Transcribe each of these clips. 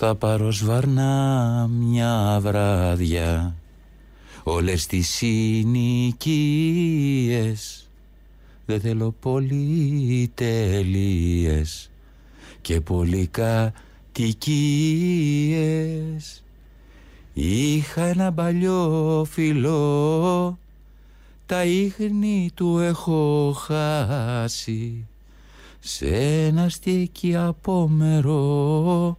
Θα πάρω σβαρνά μια βράδια όλες τις συνοικίες. Δεν θέλω πολυτελείες και πολυκατοικίες. Είχα ένα παλιό φιλό, τα ίχνη του έχω χάσει σε ένα στέκι απόμερο,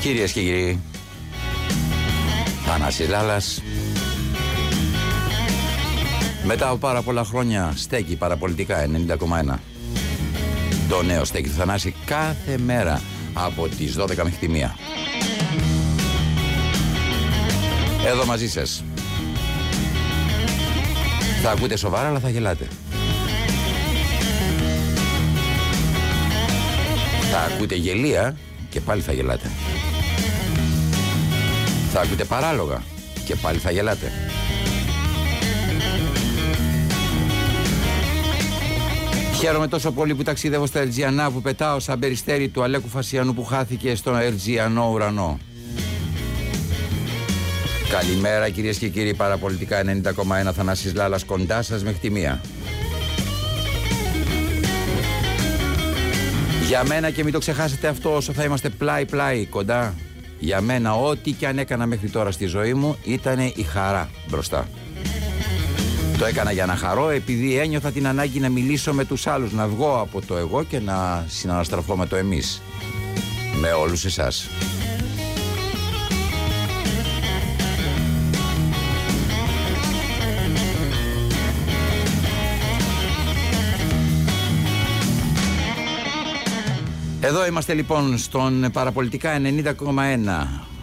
Κυρίες και κύριοι, Θανάσης Λάλας. Μετά από πάρα πολλά χρόνια, στέκει Παραπολιτικά 90,1. Το νέο στέκει του Θανάση κάθε μέρα από τις 12 μέχρι τη 1. Εδώ μαζί σας. Θα ακούτε σοβαρά, αλλά θα γελάτε. Θα ακούτε γελία και πάλι θα γελάτε. Θα ακούτε παράλογα και πάλι θα γελάτε. Χαίρομαι τόσο πολύ που ταξιδεύω στα Ελτζιανά, που πετάω σαν περιστέρι του Αλέκου Φασιανού που χάθηκε στον Ελτζιανό ουρανό. Καλημέρα κυρίες και κύριοι, Παραπολιτικά 90,1, Θανάσης Λάλας κοντά σας μέχρι τη 1. Για μένα, και μην το ξεχάσετε αυτό όσο θα είμαστε πλάι-πλάι κοντά, για μένα ό,τι και αν έκανα μέχρι τώρα στη ζωή μου ήταν η χαρά μπροστά. Το έκανα για να χαρώ, επειδή ένιωθα την ανάγκη να μιλήσω με τους άλλους, να βγω από το εγώ και να συναναστραφώ με το εμείς, με όλους εσάς. Εδώ είμαστε λοιπόν στον Παραπολιτικά 90,1.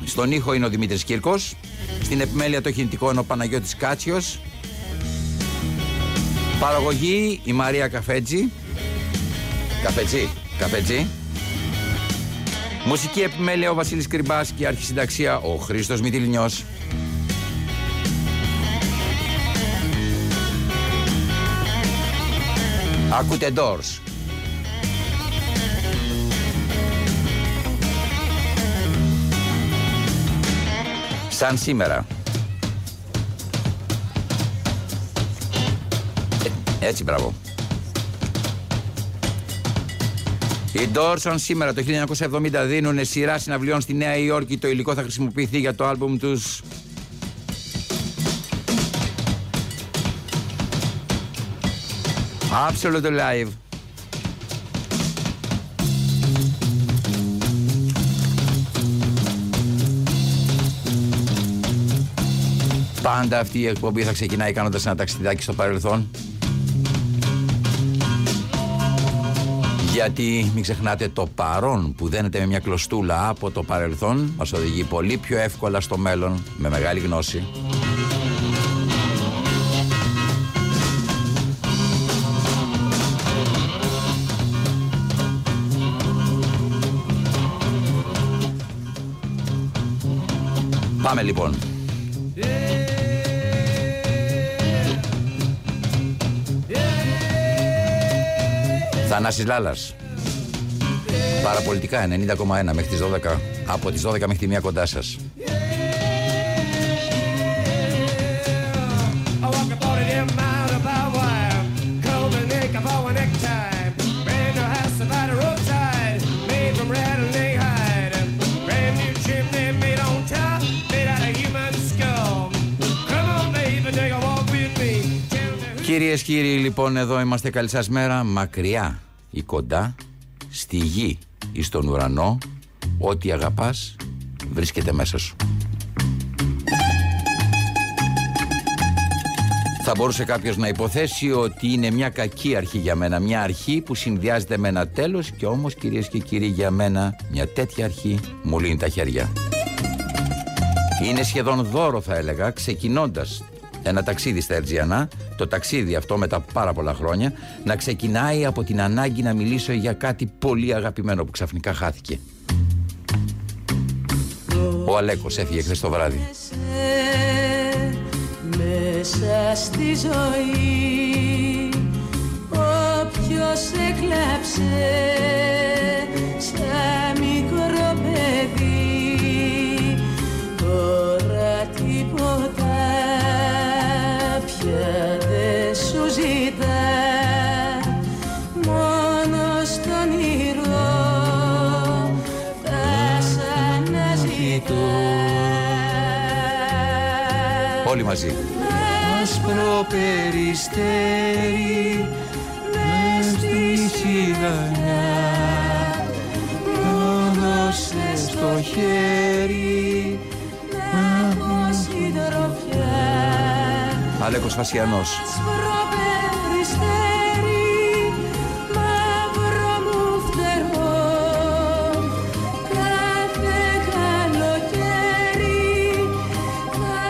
Στον ήχο είναι ο Δημήτρης Κύρκος. Στην επιμέλεια το κινητικό είναι ο Παναγιώτης Κάτσιος. Παραγωγή η Μαρία Καφέτζη. Καφέτζη. Μουσική επιμέλεια ο Βασίλης Κρυμπάς και αρχισυνταξία ο Χρήστος Μητυλινιός. Ακούτε Doors. Σαν σήμερα. Έτσι, μπράβο. Οι Doors σαν σήμερα το 1970 δίνουν σειρά συναυλιών στη Νέα Υόρκη. Το υλικό θα χρησιμοποιηθεί για το άλμπουμ τους. Absolute Live. Πάντα αυτή η εκπομπή θα ξεκινάει κάνοντας ένα ταξιδάκι στο παρελθόν. Γιατί μην ξεχνάτε, το παρόν που δένεται με μια κλωστούλα από το παρελθόν μας οδηγεί πολύ πιο εύκολα στο μέλλον, με μεγάλη γνώση. Πάμε λοιπόν. Θανάσης Λάλας, Παραπολιτικά 90,1 μέχρι τις 12, από τις 12 μέχρι τη 1 κοντά σας. Κυρίες και κύριοι, λοιπόν, εδώ είμαστε. Καλή σας μέρα. Μακριά ή κοντά, στη γη ή στον ουρανό, ό,τι αγαπάς βρίσκεται μέσα σου. Θα μπορούσε κάποιος να υποθέσει ότι είναι μια κακή αρχή για μένα. Μια αρχή που συνδυάζεται με ένα τέλος, και όμως, κυρίες και κύριοι, για μένα μια τέτοια αρχή μου λύνει τα χέρια. Είναι σχεδόν δώρο, θα έλεγα, ξεκινώντας ένα ταξίδι στα Ερτζιανά, το ταξίδι αυτό μετά πάρα πολλά χρόνια, να ξεκινάει από την ανάγκη να μιλήσω για κάτι πολύ αγαπημένο που ξαφνικά χάθηκε. Ο Αλέκος έφυγε χθες το βράδυ. Μέσα στη ζωή, όποιος έκλαψε σαν μικρό παιδί, τώρα τίποτα πια δεν σου ζητά, μόνο στον ήρω θα σ' αναζητώ. Όλοι μαζί. Άσπρο περιστέρι μες στη σιγανιά, δόνωσε στο χέρι να χώσει τροφιά. Αλέκος Φασιανός. Άσπρο περιστέρι, μαύρο μου φτερό, κάθε καλοκαίρι.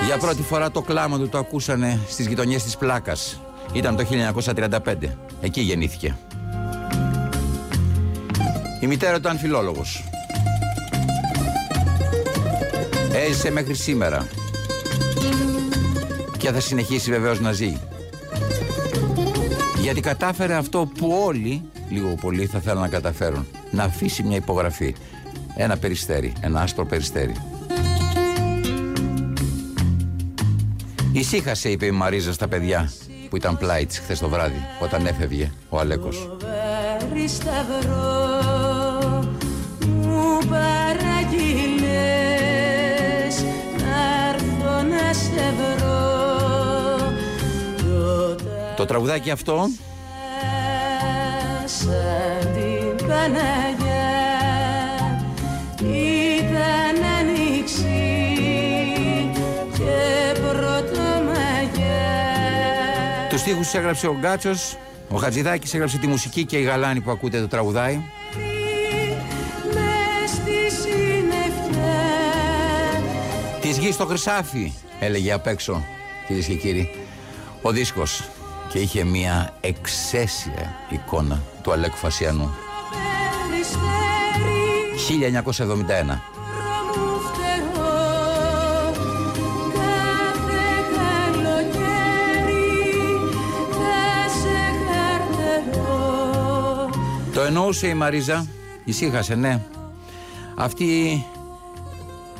Για πρώτη φορά το κλάμα του το ακούσανε στις γειτονιές της Πλάκας. Ήταν το 1935. Εκεί γεννήθηκε. Η μητέρα του ήταν φιλόλογος. Έζησε μέχρι σήμερα. Και θα συνεχίσει βεβαίως να ζει. Γιατί κατάφερε αυτό που όλοι, λίγο πολύ, θα θέλουν να καταφέρουν. Να αφήσει μια υπογραφή. Ένα περιστέρι, ένα άσπρο περιστέρι. Ησύχασε, είπε η Μαρίζα στα παιδιά που ήταν πλάι της χθες το βράδυ όταν έφευγε ο Αλέκος. Το τραγουδάκι αυτό σαν την Παναγιά ήταν ανοίξει. Τους στίχους έγραψε ο Γκάτσος, ο Χατζηδάκης έγραψε τη μουσική και η γαλάνη που ακούτε το τραγουδάει. Της γης στο χρυσάφι, έλεγε απ' έξω, κυρίες και κύριοι, ο δίσκος, και είχε μια εξαίσια εικόνα του Αλέκου Φασιανού. 1971. Το εννοούσε η Μαρίζα, ησύχασε, ναι. Αυτή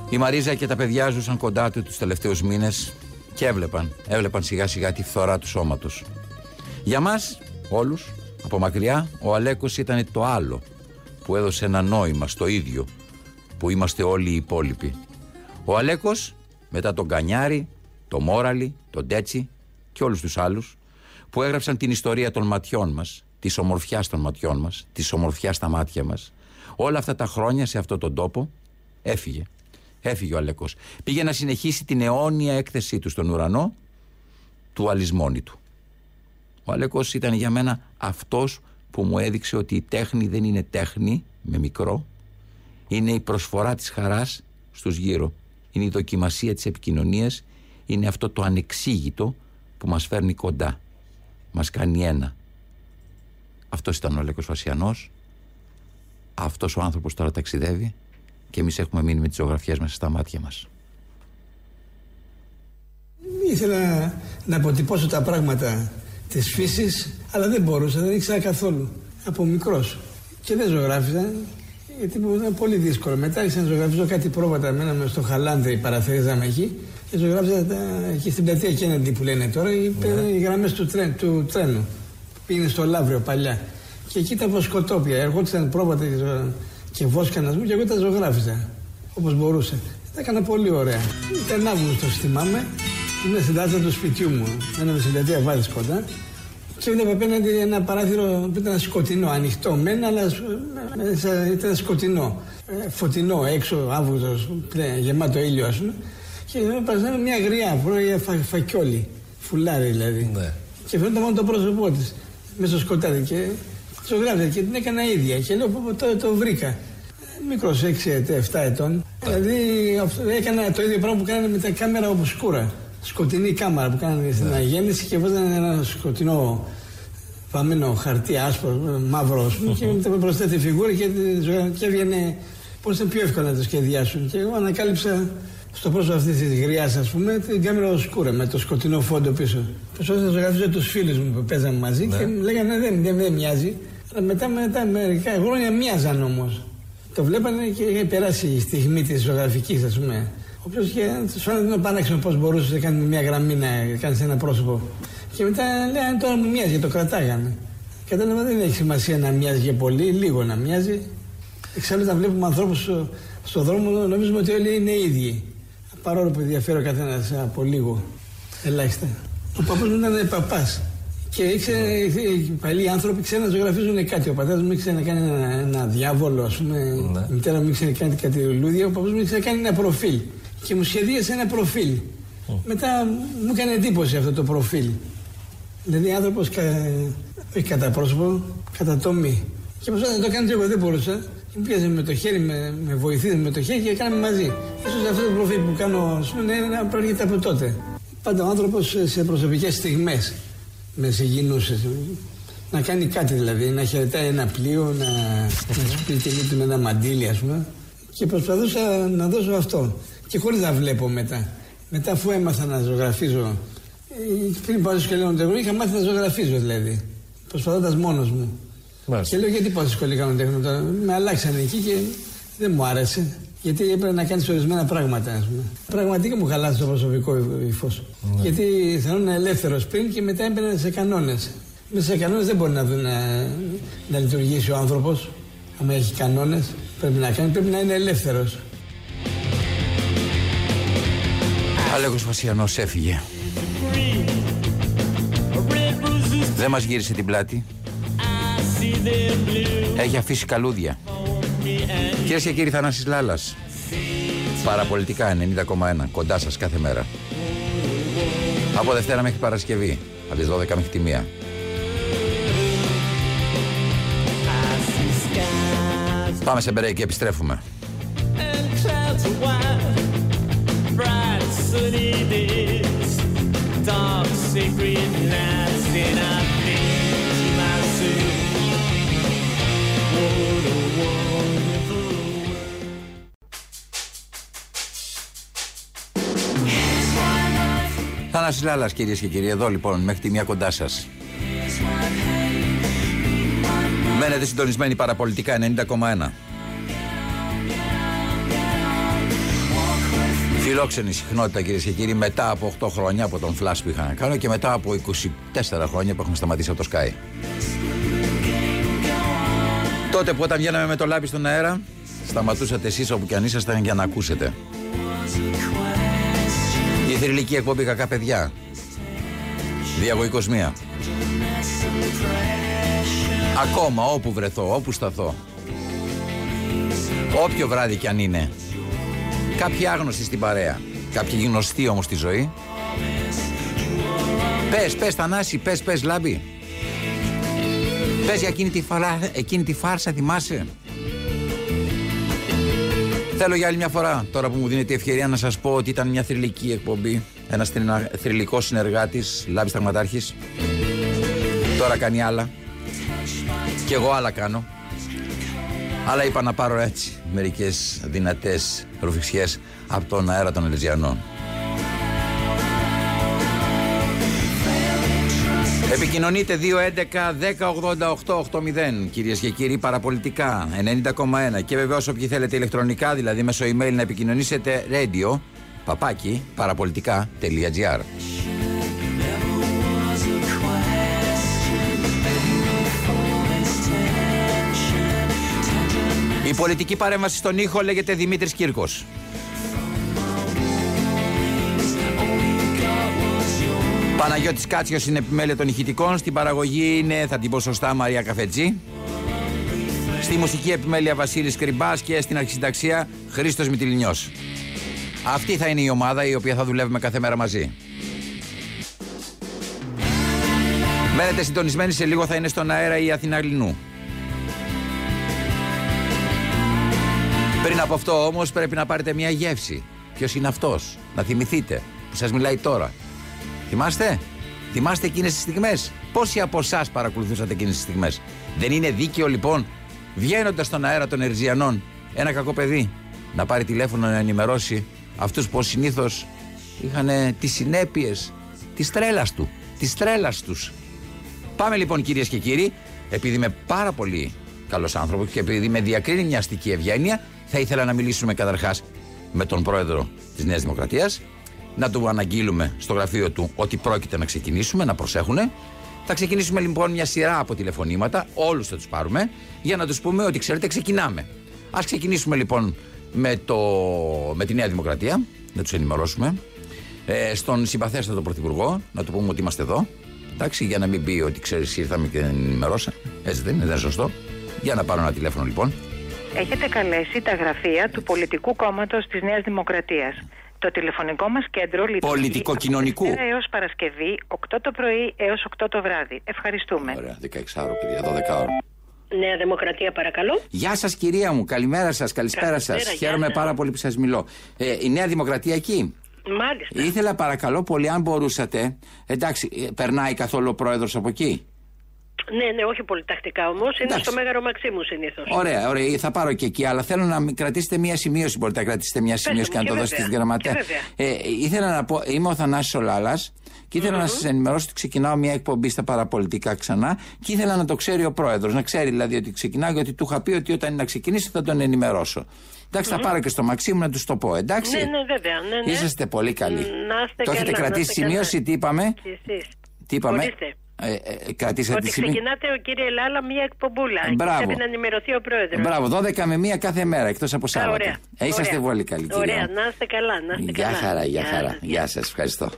η Μαρίζα και τα παιδιά ζούσαν κοντά του τους τελευταίους μήνες και έβλεπαν σιγά σιγά τη φθορά του σώματος. Για μας όλους, από μακριά, ο Αλέκος ήταν το άλλο που έδωσε ένα νόημα στο ίδιο που είμαστε όλοι οι υπόλοιποι. Ο Αλέκος, μετά τον Γκανιάρη, τον Μόραλη, τον Τέτση και όλους τους άλλους που έγραψαν την ιστορία των ματιών μας, της ομορφιάς των ματιών μας, της ομορφιάς στα μάτια μας. Όλα αυτά τα χρόνια σε αυτόν τον τόπο έφυγε. Έφυγε ο Αλέκος. Πήγε να συνεχίσει την αιώνια έκθεσή του στον ουρανό του αλυσμόνη του. Ο Αλέκος ήταν για μένα αυτός που μου έδειξε ότι η τέχνη δεν είναι τέχνη με μικρό. Είναι η προσφορά της χαράς στους γύρω. Είναι η δοκιμασία της επικοινωνίας. Είναι αυτό το ανεξήγητο που μας φέρνει κοντά. Μας κάνει ένα. Αυτός ήταν ο Αλέκος Φασιανός. Αυτός ο άνθρωπος τώρα ταξιδεύει και εμείς έχουμε μείνει με τις ζωγραφιές μέσα στα μάτια μας. Ήθελα να αποτυπώσω τα πράγματα της φύσης, αλλά δεν μπορούσα, δεν ήξερα καθόλου. Από μικρός. Και δεν ζωγράφιζα, γιατί ήταν πολύ δύσκολο. Μετά άρχισα να ζωγραφίζω κάτι πρόβατα με ένα στο Χαλάνδρι, παραθερίζαμε εκεί. Και ζωγράφιζα εκεί στην πλατεία Κέννεντι που λένε τώρα, οι γραμμές του τρένου. Πήγαινε στο Λαύριο παλιά. Και εκεί τα βοσκοτόπια. Ερχόντουσαν πρόβατα και βόσκανας μου και εγώ τα ζωγράφιζα όπως μπορούσα. Τα έκανα πολύ ωραία. Ήταν Αύγουστος, θυμάμαι. Ήμουν στην τάτσα του σπιτιού μου. Ένα μεσηλιατία βάζεις κοντά. Και έβλεπα απέναντι ένα παράθυρο που ήταν σκοτεινό. Ανοιχτό μεν, αλλά ήταν σκοτεινό. Φωτεινό έξω, Αύγουστος, γεμάτο ήλιο, ας πούμε. Και έπαζα μια γριά, φακιόλι. Φουλάρι δηλαδή. Ναι. Και φαίνονταν μόνο το πρόσωπό της μέσα στο σκοτάδι. Και ζωγράφια και την έκανα ίδια. Και λέω τώρα το βρήκα. Μικρός, 6-7 ετών. Δηλαδή έκανα το ίδιο πράγμα που κάνανε με τα κάμερα οπουσκούρα. Σκοτεινή κάμερα που κάνανε στην αναγέννηση και βάζανε ένα σκοτεινό βαμμένο χαρτί άσπρο, μαύρο, ας πούμε, και μετά με προσθέτει φιγούρη και έβγαινε πώς είναι πιο εύκολο να το σχεδιάσουν. Και εγώ ανακάλυψα στο πρόσωπο αυτή τη γριά, ας πούμε, την κάμερα οσκούρα με το σκοτεινό φόντο πίσω. Προσπαθούσα να ζωγραφίζω τους φίλους μου που παίζαμε μαζί και μου λέγανε δεν μοιάζει. Αλλά μετά μερικά χρόνια μοιάζαν όμως. Το βλέπανε και είχε περάσει η στιγμή τη ζωγραφική, ας πούμε. Όποιος και τους φάνηκε πανάξενο πώς μπορούσε να κάνει μια γραμμή, να κάνει ένα πρόσωπο. Και μετά λέγανε τώρα μου μοιάζει, το κρατάγανε. Κατάλαβα δεν έχει σημασία να μοιάζει και πολύ, λίγο να μοιάζει. Εξάλλου όταν βλέπουμε ανθρώπους στον δρόμο νομίζουμε ότι όλοι είναι ίδιοι. Παρόλο που διαφέρει ο καθένας από λίγο, ελάχιστα. Ο παππούς μου ήταν παπάς. Και οι παλιοί άνθρωποι ξέρουν να ζωγραφίζουν κάτι. Ο πατέρας μου ήξερε να κάνει ένα διάβολο, ας πούμε. Ναι. Η μητέρα μου ήξερε να κάνει κάτι λουλούδια. Ο παππούς μου ήξερε να κάνει ένα προφίλ. Και μου σχεδίασε ένα προφίλ. Μετά μου έκανε εντύπωση αυτό το προφίλ. Δηλαδή άνθρωπος όχι κατά πρόσωπο, κατά τομή. Και προσπάθησα να το κάνω και εγώ δεν μπορούσα. Μου πιέζε με το χέρι, με βοηθήσε με το χέρι και κάναμε μαζί. Ίσως αυτό το προφίλ που κάνω, ας πούμε, να προέρχεται από τότε. Πάντα ο άνθρωπος σε προσωπικές στιγμές με συγκινούσε. Να κάνει κάτι δηλαδή, να χαιρετάει ένα πλοίο, να σπίτι τελείωται με ένα μαντήλι, ας πούμε. Και προσπαθούσα να δώσω αυτό. Και χωρίς να βλέπω μετά. Μετά αφού έμαθα να ζωγραφίζω, πριν πάω στο σχολείο, είχα μάθει να ζωγραφίζω δηλαδή. Προσπαθώντας μόνος μου. Και λέω γιατί πάω στη σχολή κάνω τέχνο τώρα. Με αλλάξανε εκεί και δεν μου άρεσε. Γιατί έπρεπε να κάνεις ορισμένα πράγματα, ας πούμε. Πραγματικά μου χαλάσει το προσωπικό υφός. Ναι. Γιατί θέλω να ελεύθερος πριν και μετά έμπαινε σε κανόνες. Μέσα σε κανόνες δεν μπορεί να λειτουργήσει ο άνθρωπος. Αν έχει κανόνες, πρέπει να είναι ελεύθερος. Αλέκος Φασιανός έφυγε. Δεν μας γύρισε την πλάτη. Έχει αφήσει καλούδια. Κυρίες και κύριοι, Θανάσης Λάλας. Παραπολιτικά 90,1. Κοντά σας κάθε μέρα. Από Δευτέρα μέχρι Παρασκευή. Από τις 12 μέχρι τη 1. Πάμε σε break και επιστρέφουμε. Θανάσης Λάλας, κυρίες και κύριοι, εδώ λοιπόν μέχρι τη 1 κοντά σας. Μένετε συντονισμένοι, παραπολιτικά 90,1. Φιλόξενη συχνότητα, κυρίες και κύριοι, μετά από 8 χρόνια από τον φλάσ που είχα να κάνω και μετά από 24 χρόνια που έχουμε σταματήσει από το Sky. Τότε που όταν βγαίναμε με το Λάμπη στον αέρα, σταματούσατε εσείς όπου κι αν ήσασταν για να ακούσετε. Η θρυλική εκπομπή Κακά Παιδιά. Διαγωγικός μία. Ακόμα όπου βρεθώ, όπου σταθώ. Όποιο βράδυ κι αν είναι. Κάποιοι άγνωστοι στην παρέα. Κάποιοι γνωστοί όμως στη ζωή. Πες Θανάση, πες Λάμπη. Πες για εκείνη τη φάρσα, θυμάσαι. Θέλω για άλλη μια φορά, τώρα που μου δίνεται η ευκαιρία, να σας πω ότι ήταν μια θρυλική εκπομπή. Ένας θρυλικός συνεργάτης, Λάμπης Ταγματάρχης. Τώρα κάνει άλλα. Κι εγώ άλλα κάνω. Αλλά είπα να πάρω έτσι μερικές δυνατές ρουφιξιές από τον αέρα των Ελεζιανών. Επικοινωνείτε 211-1088-80, κυρίες και κύριοι, παραπολιτικά 90,1, και βεβαίως όποιοι θέλετε ηλεκτρονικά, δηλαδή μέσω email, να επικοινωνήσετε radio@παραπολιτικά.gr. Η πολιτική παρέμβαση στον ήχο λέγεται Δημήτρης Κύρκος. Παναγιώτης Κάτσιος είναι επιμέλεια των ηχητικών. Στην παραγωγή είναι, θα την πω σωστά, Μαρία Καφέτζη. Στη μουσική επιμέλεια Βασίλης Κρυμπάς και στην αρχισυνταξία Χρήστος Μητυλινιός. Αυτή θα είναι η ομάδα η οποία θα δουλεύουμε κάθε μέρα μαζί. Μένετε συντονισμένοι, σε λίγο θα είναι στον αέρα η Αθηνά Λινού. Πριν από αυτό όμως πρέπει να πάρετε μια γεύση. Ποιος είναι αυτός, να θυμηθείτε που σας μιλάει τώρα. Θυμάστε, θυμάστε εκείνες τις στιγμές. Πόσοι από εσάς παρακολουθούσατε εκείνες τις στιγμές. Δεν είναι δίκαιο λοιπόν, βγαίνοντας στον αέρα των Ερζιανών, ένα κακό παιδί να πάρει τηλέφωνο να ενημερώσει αυτούς που συνήθως είχαν τις συνέπειες της τρέλας του, της τρέλας τους. Πάμε λοιπόν κυρίες και κύριοι, επειδή είμαι πάρα πολύ καλός άνθρωπος και επειδή με διακρίνει μια αστική ευγένεια, θα ήθελα να μιλήσουμε καταρχάς με τον πρόεδρο της Νέας Δημοκρατίας, να του αναγγείλουμε στο γραφείο του ότι πρόκειται να ξεκινήσουμε, να προσέχουνε. Θα ξεκινήσουμε λοιπόν μια σειρά από τηλεφωνήματα, όλους θα τους πάρουμε, για να τους πούμε ότι ξέρετε ξεκινάμε. Ας ξεκινήσουμε λοιπόν με τη Νέα Δημοκρατία, να τους ενημερώσουμε. Στον συμπαθέστατο πρωθυπουργό, να του πούμε ότι είμαστε εδώ. Εντάξει, για να μην πει ότι ξέρεις ήρθαμε και ενημερώσα. Έτσι δεν είναι σωστό. Για να πάρω ένα τηλέφωνο λοιπόν. Έχετε καλέσει τα γραφεία του Πολιτικού Κόμματος της Νέας Δημοκρατίας. Το τηλεφωνικό μας κέντρο λειτουργεί από Δευτέρα έως Παρασκευή, 8 το πρωί έως 8 το βράδυ. Ευχαριστούμε. Ωραία, 16 ώρα, παιδιά, 12 ώρα. Νέα Δημοκρατία, παρακαλώ. Γεια σας, κυρία μου. Καλημέρα σας, καλησπέρα σας. Χαίρομαι πάρα πολύ που σας μιλώ. Η Νέα Δημοκρατία εκεί. Μάλιστα. Ήθελα, παρακαλώ πολύ, αν μπορούσατε. Εντάξει, περνάει καθόλου ο πρόεδρος από εκεί. Ναι, ναι, όχι πολυτακτικά όμως. Είναι στο Μέγαρο Μαξίμου συνήθως. Ωραία, ωραία. Θα πάρω και εκεί, αλλά θέλω να κρατήσετε μια σημείωση. Μπορείτε να κρατήσετε μια σημείωση και να το δώσετε στην γραμματέα. Ήθελα να πω, είμαι ο Θανάσης Λάλας και ήθελα να σας ενημερώσω ότι ξεκινάω μια εκπομπή στα Παραπολιτικά ξανά και ήθελα να το ξέρει ο πρόεδρος. Να ξέρει δηλαδή ότι ξεκινάω, γιατί του είχα πει ότι όταν είναι να ξεκινήσει θα τον ενημερώσω. Εντάξει, θα πάρω και στο Μαξίμου να του το πω, εντάξει. Ναι, ναι, βέβαια. Ναι, ναι. Είσαστε πολύ καλοί. Το έχετε κρατήσει σημείωση, τι είπαμε. Κρατήσατε ότι ξεκινάτε, κύριε Λάλα, μία εκπομπούλα. Πρέπει να ενημερωθεί ο πρόεδρος. Μπράβο, 12 με 1 κάθε μέρα, εκτός από Σάββατο. Είσαστε πολύ καλοί, κύριε. Ωραία, να είστε καλά. Να είστε καλά. Χαρά, για χαρά. Γεια σας, ευχαριστώ.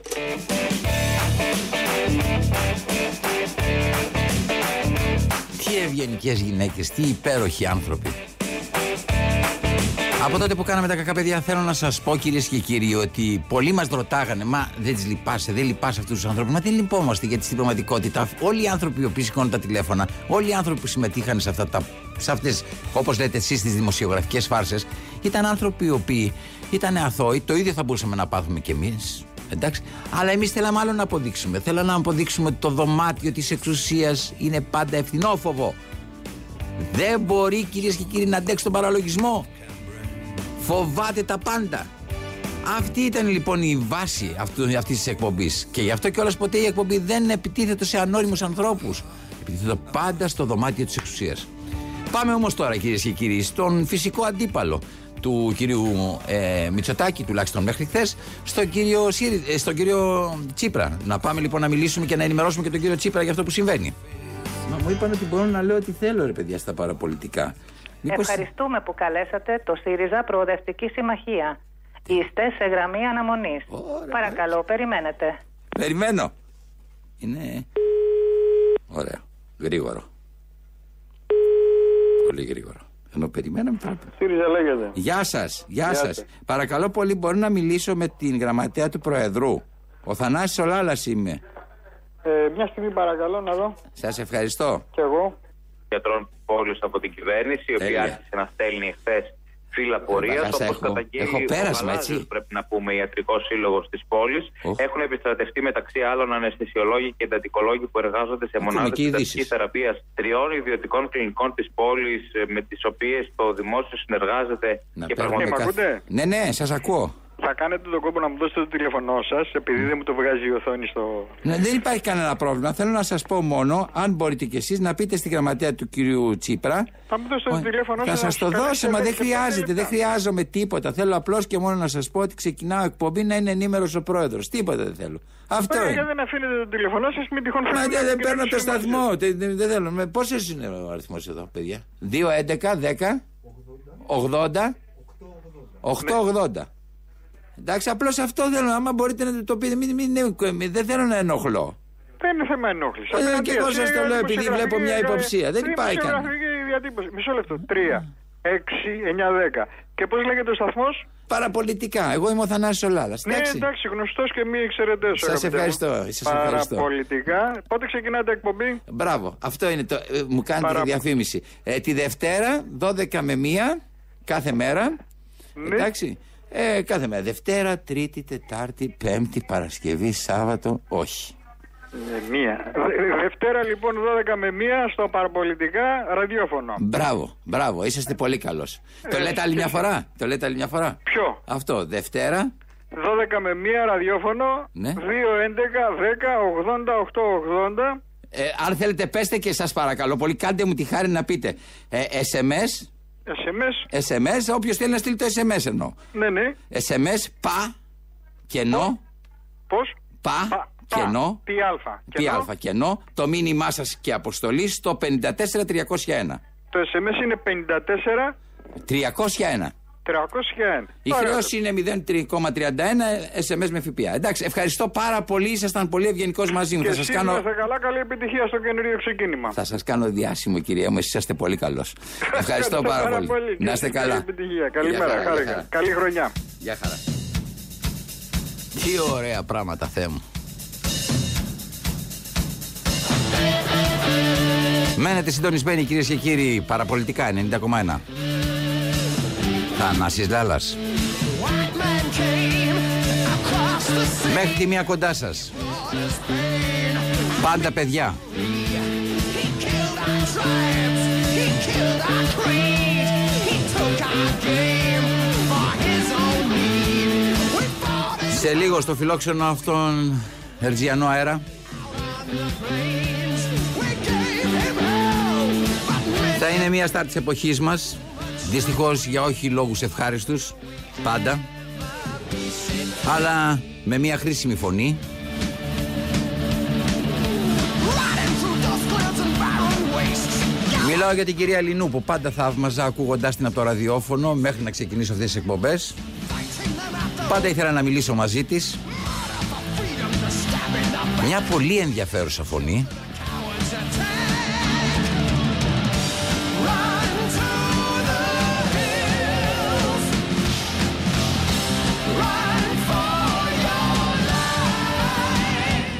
Τι ευγενικές γυναίκες, τι υπέροχοι άνθρωποι. Από τότε που κάναμε τα κακά παιδιά, θέλω να σας πω, κυρίες και κύριοι, ότι πολλοί μας ρωτάγανε, μα δεν τις λυπάσαι, δεν λυπάσαι αυτούς τους ανθρώπους. Μα τι λυπόμαστε, γιατί στην πραγματικότητα όλοι οι άνθρωποι οι οποίοι σηκώνουν τα τηλέφωνα, όλοι οι άνθρωποι που συμμετείχαν σε αυτές, όπως λέτε εσείς, τις δημοσιογραφικές φάρσες, ήταν άνθρωποι οι οποίοι ήταν αθώοι. Το ίδιο θα μπορούσαμε να πάθουμε κι εμείς. Εντάξει, αλλά εμείς θέλαμε άλλο να αποδείξουμε. Θέλαμε να αποδείξουμε ότι το δωμάτιο της εξουσίας είναι πάντα ευθυνόφοβο. Δεν μπορεί, κυρίες και κύριοι, να αντέξει τον παραλογισμό. Φοβάται τα πάντα. Αυτή ήταν λοιπόν η βάση αυτής της εκπομπής. Και γι' αυτό κιόλας ποτέ η εκπομπή δεν επιτίθεται σε ανώνυμους ανθρώπους. Επιτίθεται πάντα στο δωμάτιο της εξουσίας. Πάμε όμως τώρα, κυρίες και κύριοι, στον φυσικό αντίπαλο του κυρίου Μητσοτάκη, τουλάχιστον μέχρι χθες, στον κύριο Τσίπρα. Να πάμε λοιπόν να μιλήσουμε και να ενημερώσουμε και τον κύριο Τσίπρα για αυτό που συμβαίνει. Μα μου είπαν ότι μπορώ να λέω ότι θέλω, ρε παιδιά, στα Παραπολιτικά. Ευχαριστούμε που καλέσατε το ΣΥΡΙΖΑ Προοδευτική Συμμαχία. Είστε σε γραμμή αναμονής. Παρακαλώ, περιμένετε. Περιμένω. Είναι ωραία, γρήγορο. Πολύ γρήγορο. Ενώ περιμέναμε τώρα. ΣΥΡΙΖΑ λέγεται. Γεια σας, γεια σας. Παρακαλώ πολύ, μπορώ να μιλήσω με την γραμματέα του Προεδρού. Ο Θανάσης Λάλας είμαι. Μια στιγμή παρακαλώ να δω. Σας ευχαριστώ. Και εγώ. Γιατρών πόλους από την κυβέρνηση, η οποία άρχισε να στέλνει χθες φύλλα πορείας, όπως καταγγείλει ο Μαλάζιος, πρέπει να πούμε, ιατρικός σύλλογος της πόλης. Έχουν επιστρατευτεί μεταξύ άλλων αναισθησιολόγοι και εντατικολόγοι που εργάζονται σε μονάδες εντατικής θεραπείας τριών ιδιωτικών κλινικών της πόλης, με τις οποίες το δημόσιο συνεργάζεται. Και πραγματικά. Ναι, ναι, σας ακούω. Θα κάνετε τον κόπο να μου δώσετε το τηλέφωνό σας, επειδή δεν μου το βγάζει η οθόνη στο... Ναι, δεν υπάρχει κανένα πρόβλημα. Θέλω να σας πω μόνο, αν μπορείτε κι εσείς, να πείτε στη γραμματεία του κυρίου Τσίπρα. Θα μου δώσετε το τηλέφωνό σας. Θα σας το δώσω, μα δεν χρειάζεται. Δεν χρειάζομαι τίποτα. Θέλω απλώς και μόνο να σας πω ότι ξεκινάω εκπομπή να είναι ενήμερος ο πρόεδρος. Τίποτα δεν θέλω. Αυτό. Ωραία, δεν αφήνετε το τηλέφωνό σας, μην τυχόν φέρετε. Μα δεν παίρνω το σταθμό. Δεν θέλω. Πόσος είναι ο αριθμός εδώ, παιδιά? 2, 11, 10, 80, 880. Εντάξει, απλώς αυτό θέλω, άμα μπορείτε να το πείτε, δεν θέλω να ενοχλώ. Δεν είναι θέμα ενόχληση. Και εγώ σας το λέω επειδή βλέπω μια υποψία. Δεν υπάρχει κανένα. Μισό λεπτό. 3, 6-9-10. Και πώς λέγεται ο σταθμός? Παραπολιτικά. Εγώ είμαι ο Θανάσης Λάλας. Ναι, εντάξει, γνωστός και μη εξαιρετές. Σας ευχαριστώ. Παραπολιτικά. Πότε ξεκινάτε εκπομπή? Μπράβο. Αυτό είναι το. Μου κάνετε τη διαφήμιση. Τη Δευτέρα, 12 με 1 κάθε μέρα. Ναι. Εντάξει. Κάθε μέρα. Δευτέρα, Τρίτη, Τετάρτη, Πέμπτη, Παρασκευή, Σάββατο. Όχι. Μία. Δευτέρα λοιπόν 12 με 1 στο Παραπολιτικά ραδιόφωνο. Μπράβο, μπράβο, είσαστε πολύ καλός. Το λέτε άλλη μια φορά? Το λέτε άλλη μια φορά? Ποιο? Αυτό, Δευτέρα 12 με 1 ραδιόφωνο, ναι. 2-11-10-80-8-80. Αν θέλετε πέστε και σας παρακαλώ πολύ, κάντε μου τη χάρη να πείτε SMS. SMS, όποιος θέλει να στείλει το SMS εννοώ. Ναι, ναι. SMS, πα, κενό. Πώς? Πα. Κενό, τι αλφα κενό, το μήνυμά σας και αποστολή στο 54301. Το SMS είναι 54301. Η χρέωση είναι 0,31 SMS με ΦΠΑ. Εντάξει, ευχαριστώ πάρα πολύ. Ήσασταν πολύ ευγενικός μαζί μου. Και θα σας κάνω. Καλή επιτυχία στο καινούριο ξεκίνημα. Θα σας κάνω διάσημο, κυρία μου. Εσείς είσαστε πολύ καλός. Ευχαριστώ πάρα πολύ. Να είστε καλά. Καλημέρα. Καλή χρονιά. Γεια χαρά. Τι ωραία πράγματα, Θεέ μου. Μένετε συντονισμένοι, κυρίες και κύριοι. Παραπολιτικά 90,1. Θανάσης Λάλας. Μέχρι τη μία κοντά σας. Πάντα παιδιά. Σε λίγο στο φιλόξενο αυτόν ερτζιανό αέρα θα είναι μια στάρ της εποχής μας, δυστυχώς για όχι λόγους ευχάριστους πάντα, αλλά με μια χρήσιμη φωνή μιλάω για την κυρία Λινού, που πάντα θαύμαζα ακούγοντάς την από το ραδιόφωνο μέχρι να ξεκινήσω αυτές τις εκπομπές. Πάντα ήθελα να μιλήσω μαζί της. Μια πολύ ενδιαφέρουσα φωνή.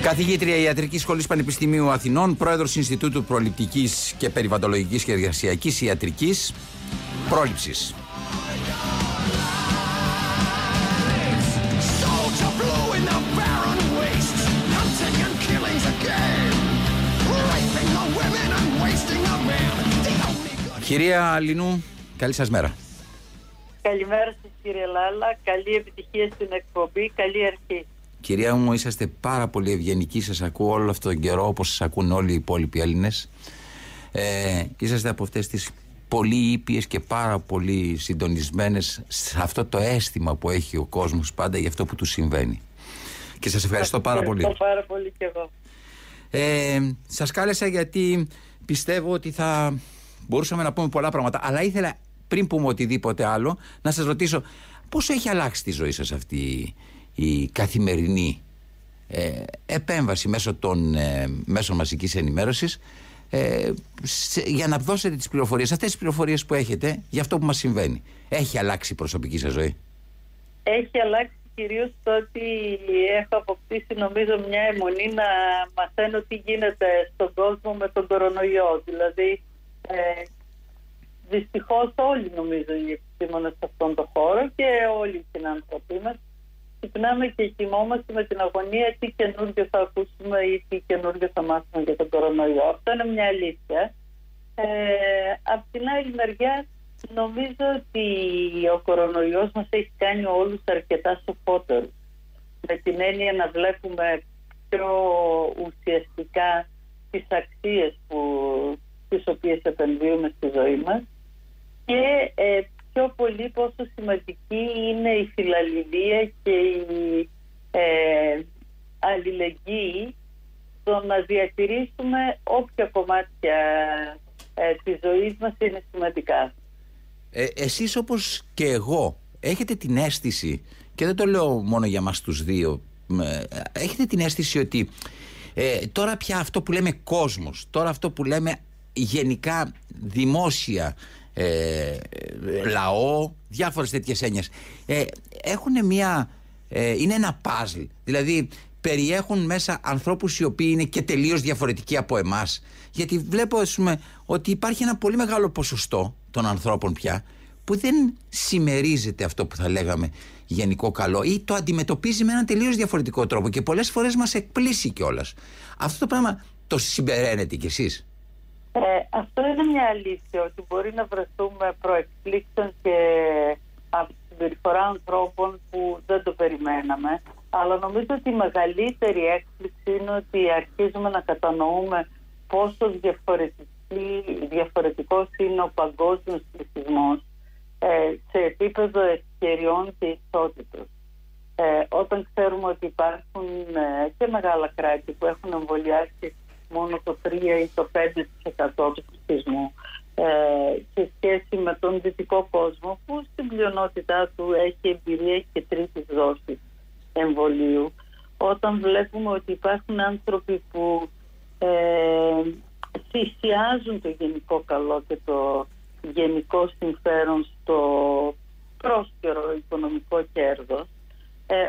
Καθηγήτρια Ιατρικής Σχολής Πανεπιστημίου Αθηνών, πρόεδρος Ινστιτούτου Προληπτικής και Περιβαλλοντολογικής και Εργασιακής Ιατρικής Πρόληψης. Κυρία Λινού, καλή σας μέρα. Καλημέρα σας κύριε Λάλα, καλή επιτυχία στην εκπομπή, καλή αρχή. Κυρία μου, είσαστε πάρα πολύ ευγενικοί, σας ακούω όλο αυτόν τον καιρό όπως σας ακούν όλοι οι υπόλοιποι Έλληνες. Είσαστε από αυτές τις πολύ ήπιες και πάρα πολύ συντονισμένες σε αυτό το αίσθημα που έχει ο κόσμος πάντα για αυτό που του συμβαίνει. Και σας ευχαριστώ πάρα πολύ. Ευχαριστώ πάρα πολύ και εγώ. Σας κάλεσα γιατί πιστεύω ότι θα μπορούσαμε να πούμε πολλά πράγματα, αλλά ήθελα πριν πούμε οτιδήποτε άλλο να σας ρωτήσω πόσο έχει αλλάξει τη ζωή σας αυτή η καθημερινή επέμβαση μέσω των μέσων μαζικής ενημέρωσης για να δώσετε τις πληροφορίες, αυτές τις πληροφορίες που έχετε για αυτό που μας συμβαίνει. Έχει αλλάξει η προσωπική σας ζωή? Έχει αλλάξει κυρίως το ότι έχω αποκτήσει νομίζω μια αιμονή να μαθαίνω τι γίνεται στον κόσμο με τον κορονοϊό. Δηλαδή δυστυχώς όλοι νομίζω οι επιστήμονες σε αυτόν τον χώρο και όλοι οι άνθρωποι μας ξυπνάμε και κοιμόμαστε με την αγωνία τι καινούργιο θα ακούσουμε ή τι καινούργιο θα μάθουμε για τον κορονοϊό. Αυτό είναι μια αλήθεια. Απ' την άλλη μεριά νομίζω ότι ο κορονοϊός μας έχει κάνει όλους αρκετά σοφότερους. Με την έννοια να βλέπουμε πιο ουσιαστικά τις αξίες τις οποίες επενδύουμε στη ζωή μας και πιο πολύ πόσο σημαντική είναι η φιλαλληλία και η αλληλεγγύη στο να διατηρήσουμε όποια κομμάτια της ζωής μας είναι σημαντικά. Εσείς όπως και εγώ έχετε την αίσθηση, και δεν το λέω μόνο για μας τους δύο, έχετε την αίσθηση ότι τώρα πια αυτό που λέμε κόσμος, τώρα αυτό που λέμε γενικά δημόσια λαό, διάφορες τέτοιες έννοιες. Έχουν μια... είναι ένα παζλ. Δηλαδή περιέχουν μέσα ανθρώπους οι οποίοι είναι και τελείως διαφορετικοί από εμάς. Γιατί βλέπω, ας πούμε, ότι υπάρχει ένα πολύ μεγάλο ποσοστό των ανθρώπων πια που δεν συμμερίζεται αυτό που θα λέγαμε γενικό καλό ή το αντιμετωπίζει με έναν τελείως διαφορετικό τρόπο και πολλές φορές μας εκπλήσει κιόλας. Αυτό το πράγμα το συμπεραίνετε κι εσείς? Αυτό είναι μια αλήθεια, ότι μπορεί να βρεθούμε προεκπλήξεων και από τη συμπεριφορά ανθρώπων που δεν το περιμέναμε, αλλά νομίζω ότι η μεγαλύτερη έκπληξη είναι ότι αρχίζουμε να κατανοούμε πόσο διαφορετικός είναι ο παγκόσμιος πληθυσμός σε επίπεδο ευκαιριών και ισότητας. Όταν ξέρουμε ότι υπάρχουν και μεγάλα κράτη που έχουν εμβολιάσει μόνο το 3% ή το 5% του πληθυσμού σε σχέση με τον δυτικό κόσμο που στην πλειονότητά του έχει εμπειρία και τρίτης δόσης εμβολίου, όταν βλέπουμε ότι υπάρχουν άνθρωποι που θυσιάζουν το γενικό καλό και το γενικό συμφέρον στο πρόσχερο οικονομικό κέρδος,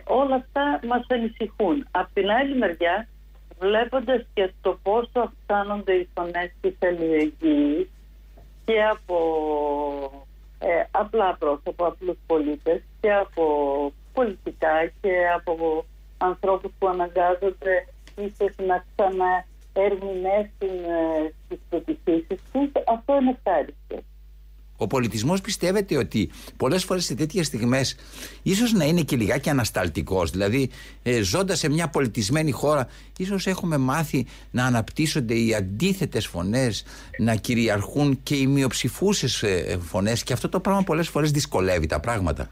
όλα αυτά μας ανησυχούν. Απ' την άλλη μεριά, βλέποντας και το πόσο αυξάνονται οι φωνές της αλληλεγγύης και από απλά πρόσωπα, απλούς πολίτες, και από πολιτικά και από ανθρώπους που αναγκάζονται ίσως να ξαναερμηνεύσουν στις πετυχήσεις τους, αυτό είναι ευχάριστο. Ο πολιτισμός, πιστεύετε ότι πολλές φορές σε τέτοιες στιγμές ίσως να είναι και λιγάκι ανασταλτικός? Δηλαδή ζώντας σε μια πολιτισμένη χώρα ίσως έχουμε μάθει να αναπτύσσονται οι αντίθετες φωνές, να κυριαρχούν και οι μειοψηφούσες φωνές, και αυτό το πράγμα πολλές φορές δυσκολεύει τα πράγματα.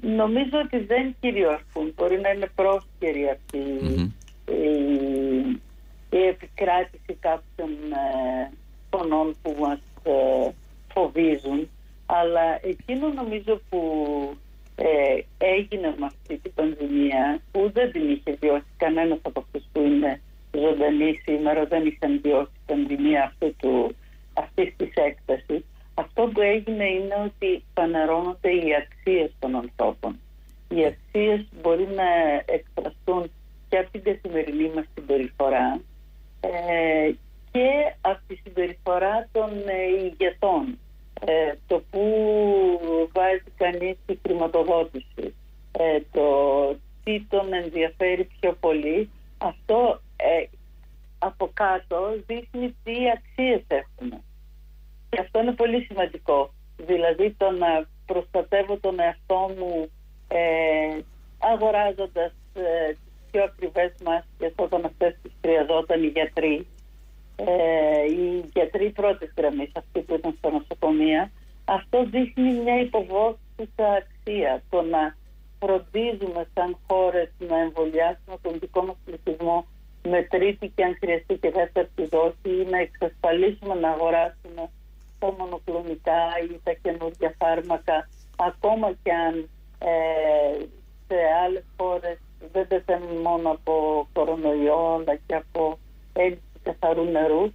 Νομίζω ότι δεν κυριαρχούν. Μπορεί να είναι πρόσκαιρη αυτή η επικράτηση κάποιων φωνών που μας φοβίζουν, αλλά εκείνο νομίζω που έγινε με αυτή την πανδημία, που δεν την είχε βιώσει κανένας από αυτούς που είναι ζωντανοί σήμερα, δεν είχαν βιώσει την πανδημία αυτής της έκτασης. Αυτό που έγινε είναι ότι φανερώνονται οι αξίες των ανθρώπων. Οι αξίες μπορεί να εκφραστούν και από την καθημερινή μας συμπεριφορά και από τη συμπεριφορά των ηγετών, το που βάζει κανείς τη χρηματοδότηση, το τι τον ενδιαφέρει πιο πολύ, αυτό από κάτω δείχνει τι αξίες έχουμε. Και αυτό είναι πολύ σημαντικό. Δηλαδή το να προστατεύω τον εαυτό μου αγοράζοντας τις πιο ακριβές μάσκες όταν αυτές τις χρειαζόταν οι γιατροί. Οι γιατροί πρώτης γραμμής, αυτοί που ήταν στα νοσοκομεία, αυτό δείχνει μια υποβόσκουσα αξία. Το να φροντίζουμε σαν χώρες να εμβολιάσουμε τον δικό μας πληθυσμό με τρίτη και αν χρειαστεί και δεύτερη δόση, ή να εξασφαλίσουμε να αγοράσουμε τα μονοκλονικά ή τα καινούργια φάρμακα, ακόμα και αν σε άλλες χώρες δεν πεθαίνουν μόνο από κορονοϊό αλλά και από καθαρού νερού,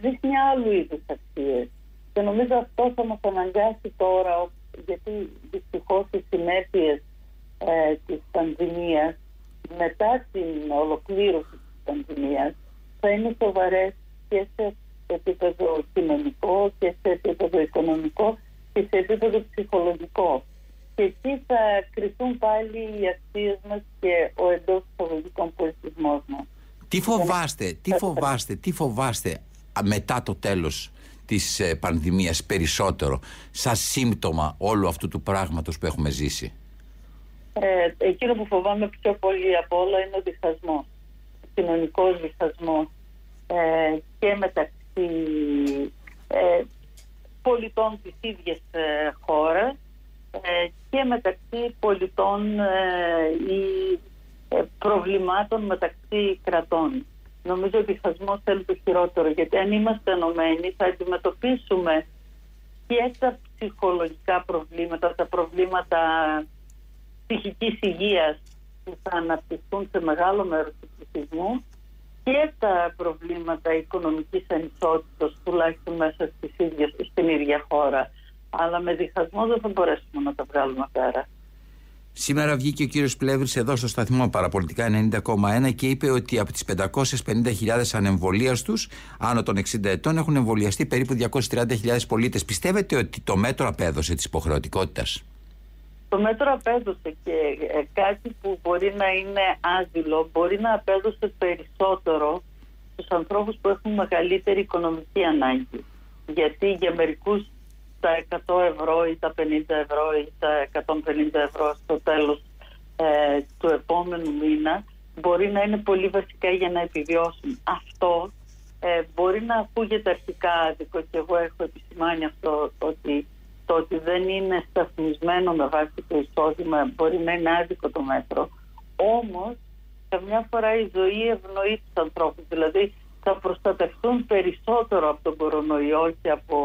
δείχνει άλλου είδους αξίες. Και νομίζω αυτό θα μας αναγκάσει τώρα, γιατί δυστυχώς οι συνέπειες της πανδημίας, μετά την ολοκλήρωση της πανδημίας, θα είναι σοβαρές και σε επίπεδο κοινωνικό και σε επίπεδο οικονομικό και σε επίπεδο ψυχολογικό. Και εκεί θα κριθούν πάλι οι αξίες μας και ο εντός ψυχολογικών πολιτισμός μας. Τι φοβάστε μετά το τέλος της πανδημίας περισσότερο σαν σύμπτωμα όλου αυτού του πράγματος που έχουμε ζήσει? Εκείνο που φοβάμαι πιο πολύ από όλα είναι ο διχασμός, ο κοινωνικός διχασμός και μεταξύ πολιτών της ίδιας χώρας και μεταξύ πολιτών προβλημάτων μεταξύ κρατών. Νομίζω ότι ο διχασμός θέλει το χειρότερο, γιατί αν είμαστε ενωμένοι θα αντιμετωπίσουμε και τα ψυχολογικά προβλήματα, τα προβλήματα ψυχικής υγείας που θα αναπτυχθούν σε μεγάλο μέρος του πληθυσμού, και τα προβλήματα οικονομικής ανισότητας, τουλάχιστον μέσα στην ίδια χώρα. Αλλά με διχασμό δεν θα μπορέσουμε να τα βγάλουμε πέρα. Σήμερα βγήκε ο κύριος Πλεύρης εδώ στο σταθμό Παραπολιτικά 90,1 και είπε ότι από τις 550.000 ανεμβολίες τους, άνω των 60 ετών, έχουν εμβολιαστεί περίπου 230.000 πολίτες. Πιστεύετε ότι το μέτρο απέδωσε της υποχρεωτικότητας? Το μέτρο απέδωσε, και κάτι που μπορεί να είναι άδειλο μπορεί να απέδωσε περισσότερο στους ανθρώπους που έχουν μεγαλύτερη οικονομική ανάγκη. Γιατί για μερικούς τα 100 ευρώ ή τα 50 ευρώ ή τα 150 ευρώ στο τέλος του επόμενου μήνα μπορεί να είναι πολύ βασικά για να επιβιώσουν. Αυτό μπορεί να ακούγεται αρχικά άδικο, και εγώ έχω επισημάνει αυτό, ότι το ότι δεν είναι σταθμισμένο με βάση το εισόδημα μπορεί να είναι άδικο το μέτρο. Όμως, καμιά φορά η ζωή ευνοεί τους ανθρώπους. Δηλαδή, θα προστατευτούν περισσότερο από τον κορονοϊό και από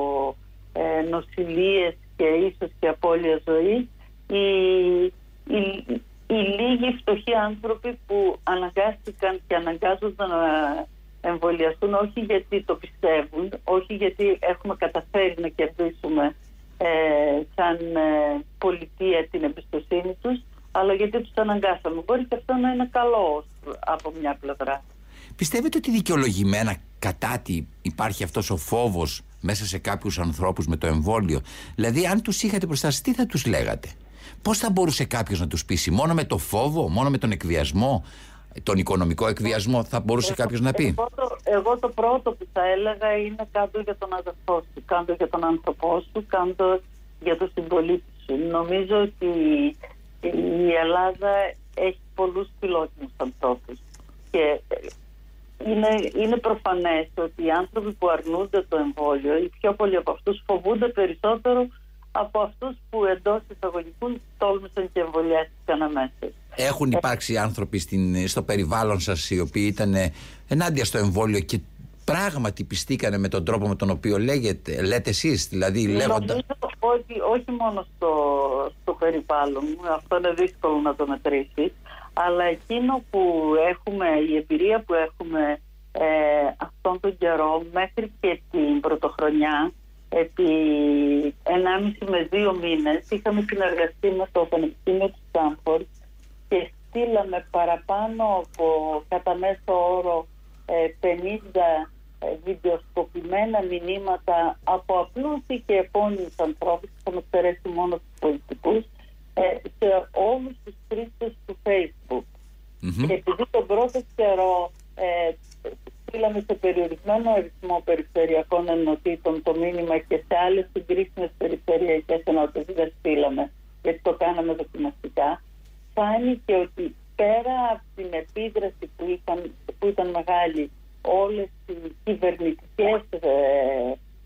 νοσηλίες και ίσως και απώλεια ζωής οι λίγοι φτωχοί άνθρωποι που αναγκάστηκαν και αναγκάζονταν να εμβολιαστούν, όχι γιατί το πιστεύουν, όχι γιατί έχουμε καταφέρει να κερδίσουμε σαν πολιτεία την εμπιστοσύνη τους, αλλά γιατί τους αναγκάσαμε. Μπορεί και αυτό να είναι καλό από μια πλευρά. Πιστεύετε ότι δικαιολογημένα κατά τι υπάρχει αυτός ο φόβος μέσα σε κάποιους ανθρώπους με το εμβόλιο? Δηλαδή, αν τους είχατε προστάσει, τι θα τους λέγατε? Πώς θα μπορούσε κάποιος να τους πείσει? Μόνο με το φόβο, μόνο με τον εκβιασμό, τον οικονομικό εκβιασμό θα μπορούσε κάποιος να πει? Εγώ το πρώτο που θα έλεγα είναι: κάντο για τον αδερφό σου, κάντο για τον άνθρωπό σου, κάντο για τον συμπολίτη σου. Νομίζω ότι η Ελλάδα έχει πολλούς φιλότιμους ανθρώπους και είναι προφανές ότι οι άνθρωποι που αρνούνται το εμβόλιο, οι πιο πολλοί από αυτούς, φοβούνται περισσότερο από αυτούς που εντός εισαγωγικών τόλμησαν και εμβολιάστηκαν αμέσως. Έχουν υπάρξει άνθρωποι στο περιβάλλον σας οι οποίοι ήταν ενάντια στο εμβόλιο και πράγματι πιστήκανε με τον τρόπο με τον οποίο λέτε εσείς, δηλαδή λέγοντας? Νομίζω ότι όχι μόνο στο περιβάλλον, αυτό είναι δύσκολο να το μετρήσεις, αλλά εκείνο που έχουμε, η εμπειρία που έχουμε αυτόν τον καιρό μέχρι και την πρωτοχρονιά, επί 1,5 με 2 μήνες είχαμε συνεργαστεί με το Πανεπιστήμιο του Στάνφορντ και στείλαμε παραπάνω από κατά μέσο όρο 50 βιντεοσκοπημένα μηνύματα από απλούς και επώνυμους ανθρώπους, θα με εξαιρέσει μόνο τους πολιτικούς, σε όλους τους χρήστες του Facebook. Και επειδή τον πρώτο καιρό στείλαμε σε περιορισμένο αριθμό περιφερειακών ενωτήτων το μήνυμα και σε άλλες συγκρίσιμες περιφερειακές ενότητες δεν στείλαμε, γιατί το κάναμε δοκιμαστικά, φάνηκε ότι πέρα από την επίδραση που ήταν μεγάλη, όλες οι κυβερνητικές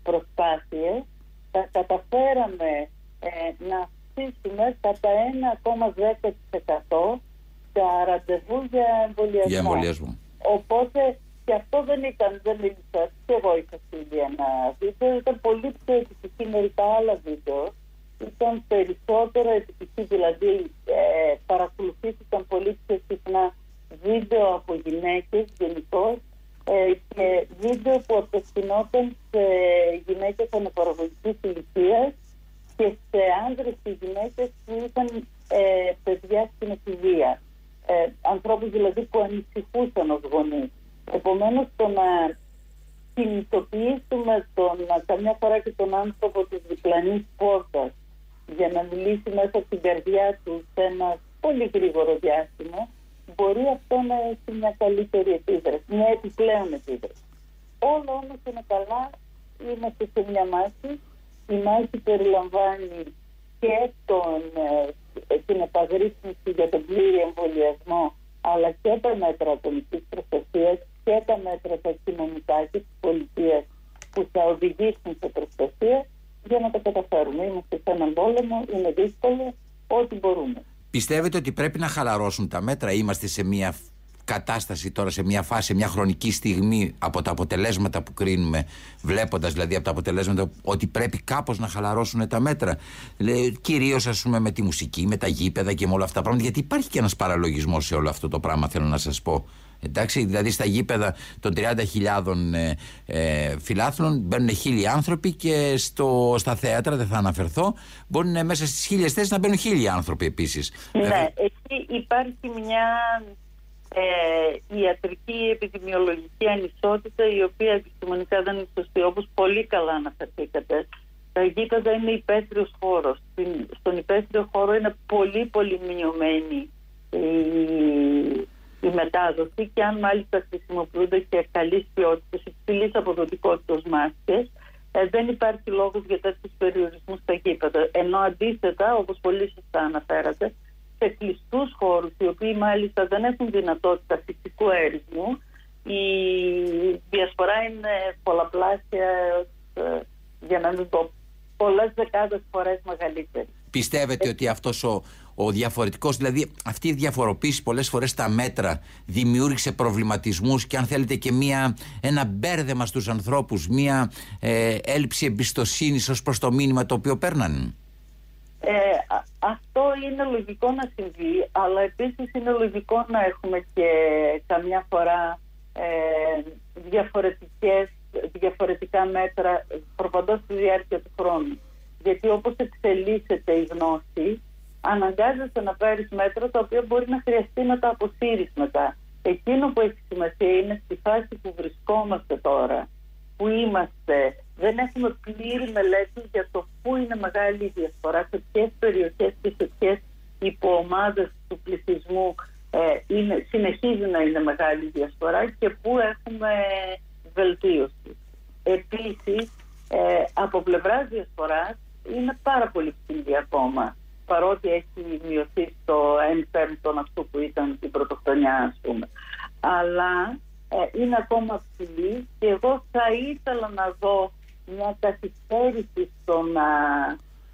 προσπάθειες, τα καταφέραμε να αυξήσουμε κατά 1,10% τα ραντεβού για εμβολιασμό. Οπότε και αυτό δεν μίλησα, και εγώ είχα στείλει ένα βίντεο, ήταν πολύ πιο επιτυχή μερικά άλλα βίντεο, ήταν περισσότερο επιτυχή, δηλαδή παρακολουθήθηκαν πολύ πιο συχνά βίντεο από γυναίκες γενικώς και βίντεο που απευθυνόταν σε γυναίκες αναπαραγωγικής ηλικίας και σε άνδρες και γυναίκες που ήταν παιδιά στην εφηβεία. Ανθρώπους δηλαδή που ανησυχούσαν ως γονείς. Επομένως, το να κινητοποιήσουμε καμιά φορά και τον άνθρωπο της διπλανής πόρτας για να μιλήσει μέσα από την καρδιά του σε ένα πολύ γρήγορο διάστημα, μπορεί αυτό να έχει μια καλύτερη επίδραση, μια επιπλέον επίδραση. Όλο όμως είναι καλά, είμαστε σε μια μάχη. Η μάχη περιλαμβάνει και την επαγρύπνηση για τον πλήρη εμβολιασμό, αλλά και τα μέτρα ατομικής προστασίας και τα μέτρα τα κοινωνικά και της πολιτείας που θα οδηγήσουν σε προστασία, για να τα καταφέρουμε. Είμαστε σε έναν πόλεμο, είναι δύσκολο, ό,τι μπορούμε. Πιστεύετε ότι πρέπει να χαλαρώσουν τα μέτρα? Είμαστε σε μια κατάσταση τώρα, σε μια φάση, σε μια χρονική στιγμή, από τα αποτελέσματα που κρίνουμε, βλέποντας δηλαδή από τα αποτελέσματα, ότι πρέπει κάπως να χαλαρώσουν τα μέτρα? Κυρίως ας πούμε με τη μουσική, με τα γήπεδα και με όλα αυτά τα πράγματα, γιατί υπάρχει και ένας παραλογισμός σε όλο αυτό το πράγμα, θέλω να σας πω. Εντάξει, δηλαδή στα γήπεδα των 30.000 φιλάθλων μπαίνουν 1.000 άνθρωποι και στα θέατρα, δεν θα αναφερθώ, μπορούν μέσα στις 1.000 θέσεις να μπαίνουν 1.000 άνθρωποι επίσης. Ναι, εκεί υπάρχει μια ιατρική επιδημιολογική ανισότητα η οποία επιστημονικά δεν είναι σωστή, όπως πολύ καλά αναφερθήκατε. Τα γήπεδα είναι υπαίθριος χώρος. Στον υπαίθριο χώρο είναι πολύ μειωμένη η μετάδοση και αν μάλιστα χρησιμοποιούνται και καλής ποιότητας, υψηλής αποδοτικότητας μάσκες, δεν υπάρχει λόγος για τέτοιους περιορισμούς στα γήπεδα. Ενώ αντίθετα, όπως πολύ σωστά αναφέρατε, σε κλειστούς χώρους, οι οποίοι μάλιστα δεν έχουν δυνατότητα φυσικού αερισμού, η διασπορά είναι πολλαπλάσια, για να μην πω, πολλές δεκάδες φορές μεγαλύτερη. Πιστεύετε ότι αυτός ο διαφορετικός, δηλαδή αυτή η διαφοροποίηση πολλές φορές στα μέτρα δημιούργησε προβληματισμούς και αν θέλετε και ένα μπέρδεμα στους ανθρώπους, μια έλλειψη εμπιστοσύνης ως προς το μήνυμα το οποίο παίρνανε? Αυτό είναι λογικό να συμβεί, αλλά επίσης είναι λογικό να έχουμε και καμιά φορά διαφορετικά μέτρα προπαντός στη διάρκεια του χρόνου. Γιατί όπως εξελίσσεται η γνώση, αναγκάζεσαι να πάρεις μέτρα τα οποία μπορεί να χρειαστεί να τα αποσύρεις μετά. Εκείνο που έχει σημασία είναι στη φάση που βρισκόμαστε τώρα, που είμαστε. Δεν έχουμε πλήρη μελέτη για το πού είναι μεγάλη η διαφορά, σε ποιες περιοχές και σε ποιες υποομάδες του πληθυσμού συνεχίζει να είναι μεγάλη η διαφορά και πού έχουμε βελτίωση. Επίσης, από πλευράς διασποράς είναι πάρα πολύ ψηλή ακόμα, παρότι έχει μειωθεί στο 1/5 αυτού που ήταν την πρωτοχρονιά, ας πούμε. Αλλά είναι ακόμα ψηλή και εγώ θα ήθελα να δω μια καθυστέρηση στο να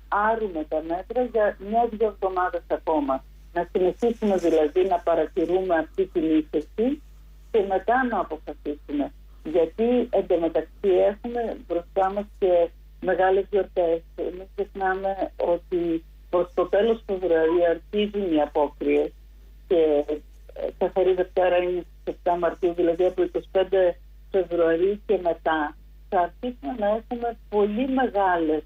άρουμε τα μέτρα για 1-2 εβδομάδες ακόμα. Να συνεχίσουμε δηλαδή να παρατηρούμε αυτή την ύφεση και μετά να αποφασίσουμε. Γιατί εντωμεταξύ έχουμε μπροστά μας και μεγάλες γιορτές. Μην ξεχνάμε ότι προς το τέλος Φεβρουαρίου αρχίζουν οι απόκριες και καθαρή Δευτέρα είναι στις 7 Μαρτίου, δηλαδή από 25 Φεβρουαρίου και μετά θα αρχίσουμε να έχουμε πολύ μεγάλες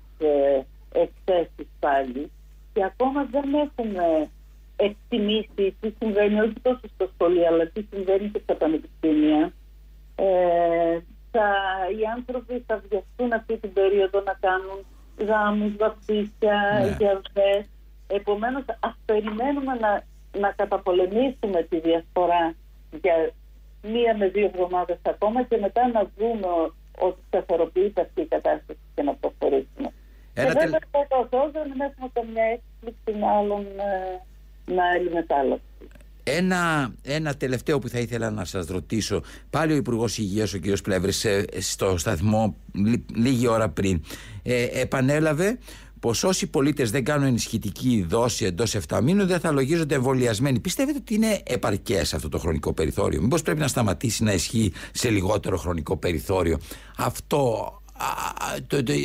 εκθέσεις πάλι και ακόμα δεν έχουμε εκτιμήσει τι συμβαίνει όχι τόσο στο σχολείο αλλά τι συμβαίνει και στα πανεπιστήμια. Οι άνθρωποι θα βιαστούν αυτή την περίοδο να κάνουν γάμους, βαπτίσια, γιορτές. Επομένως, ας περιμένουμε να καταπολεμήσουμε τη διασπορά για 1 με 2 εβδομάδες ακόμα και μετά να δούμε ότι σταθεροποιείται αυτή η κατάσταση και να προχωρήσουμε. Δεν έχουμε καμιά έκπληξη άλλων να αλλημετάλλευση. Ένα τελευταίο που θα ήθελα να σας ρωτήσω, πάλι ο Υπουργός Υγείας, ο κ. Πλεύρης, στο σταθμό λίγη ώρα πριν, επανέλαβε πως όσοι πολίτες δεν κάνουν ενισχυτική δόση εντός 7 μήνων δεν θα λογίζονται εμβολιασμένοι. Πιστεύετε ότι είναι επαρκές αυτό το χρονικό περιθώριο? Μήπως πρέπει να σταματήσει να ισχύει σε λιγότερο χρονικό περιθώριο αυτό,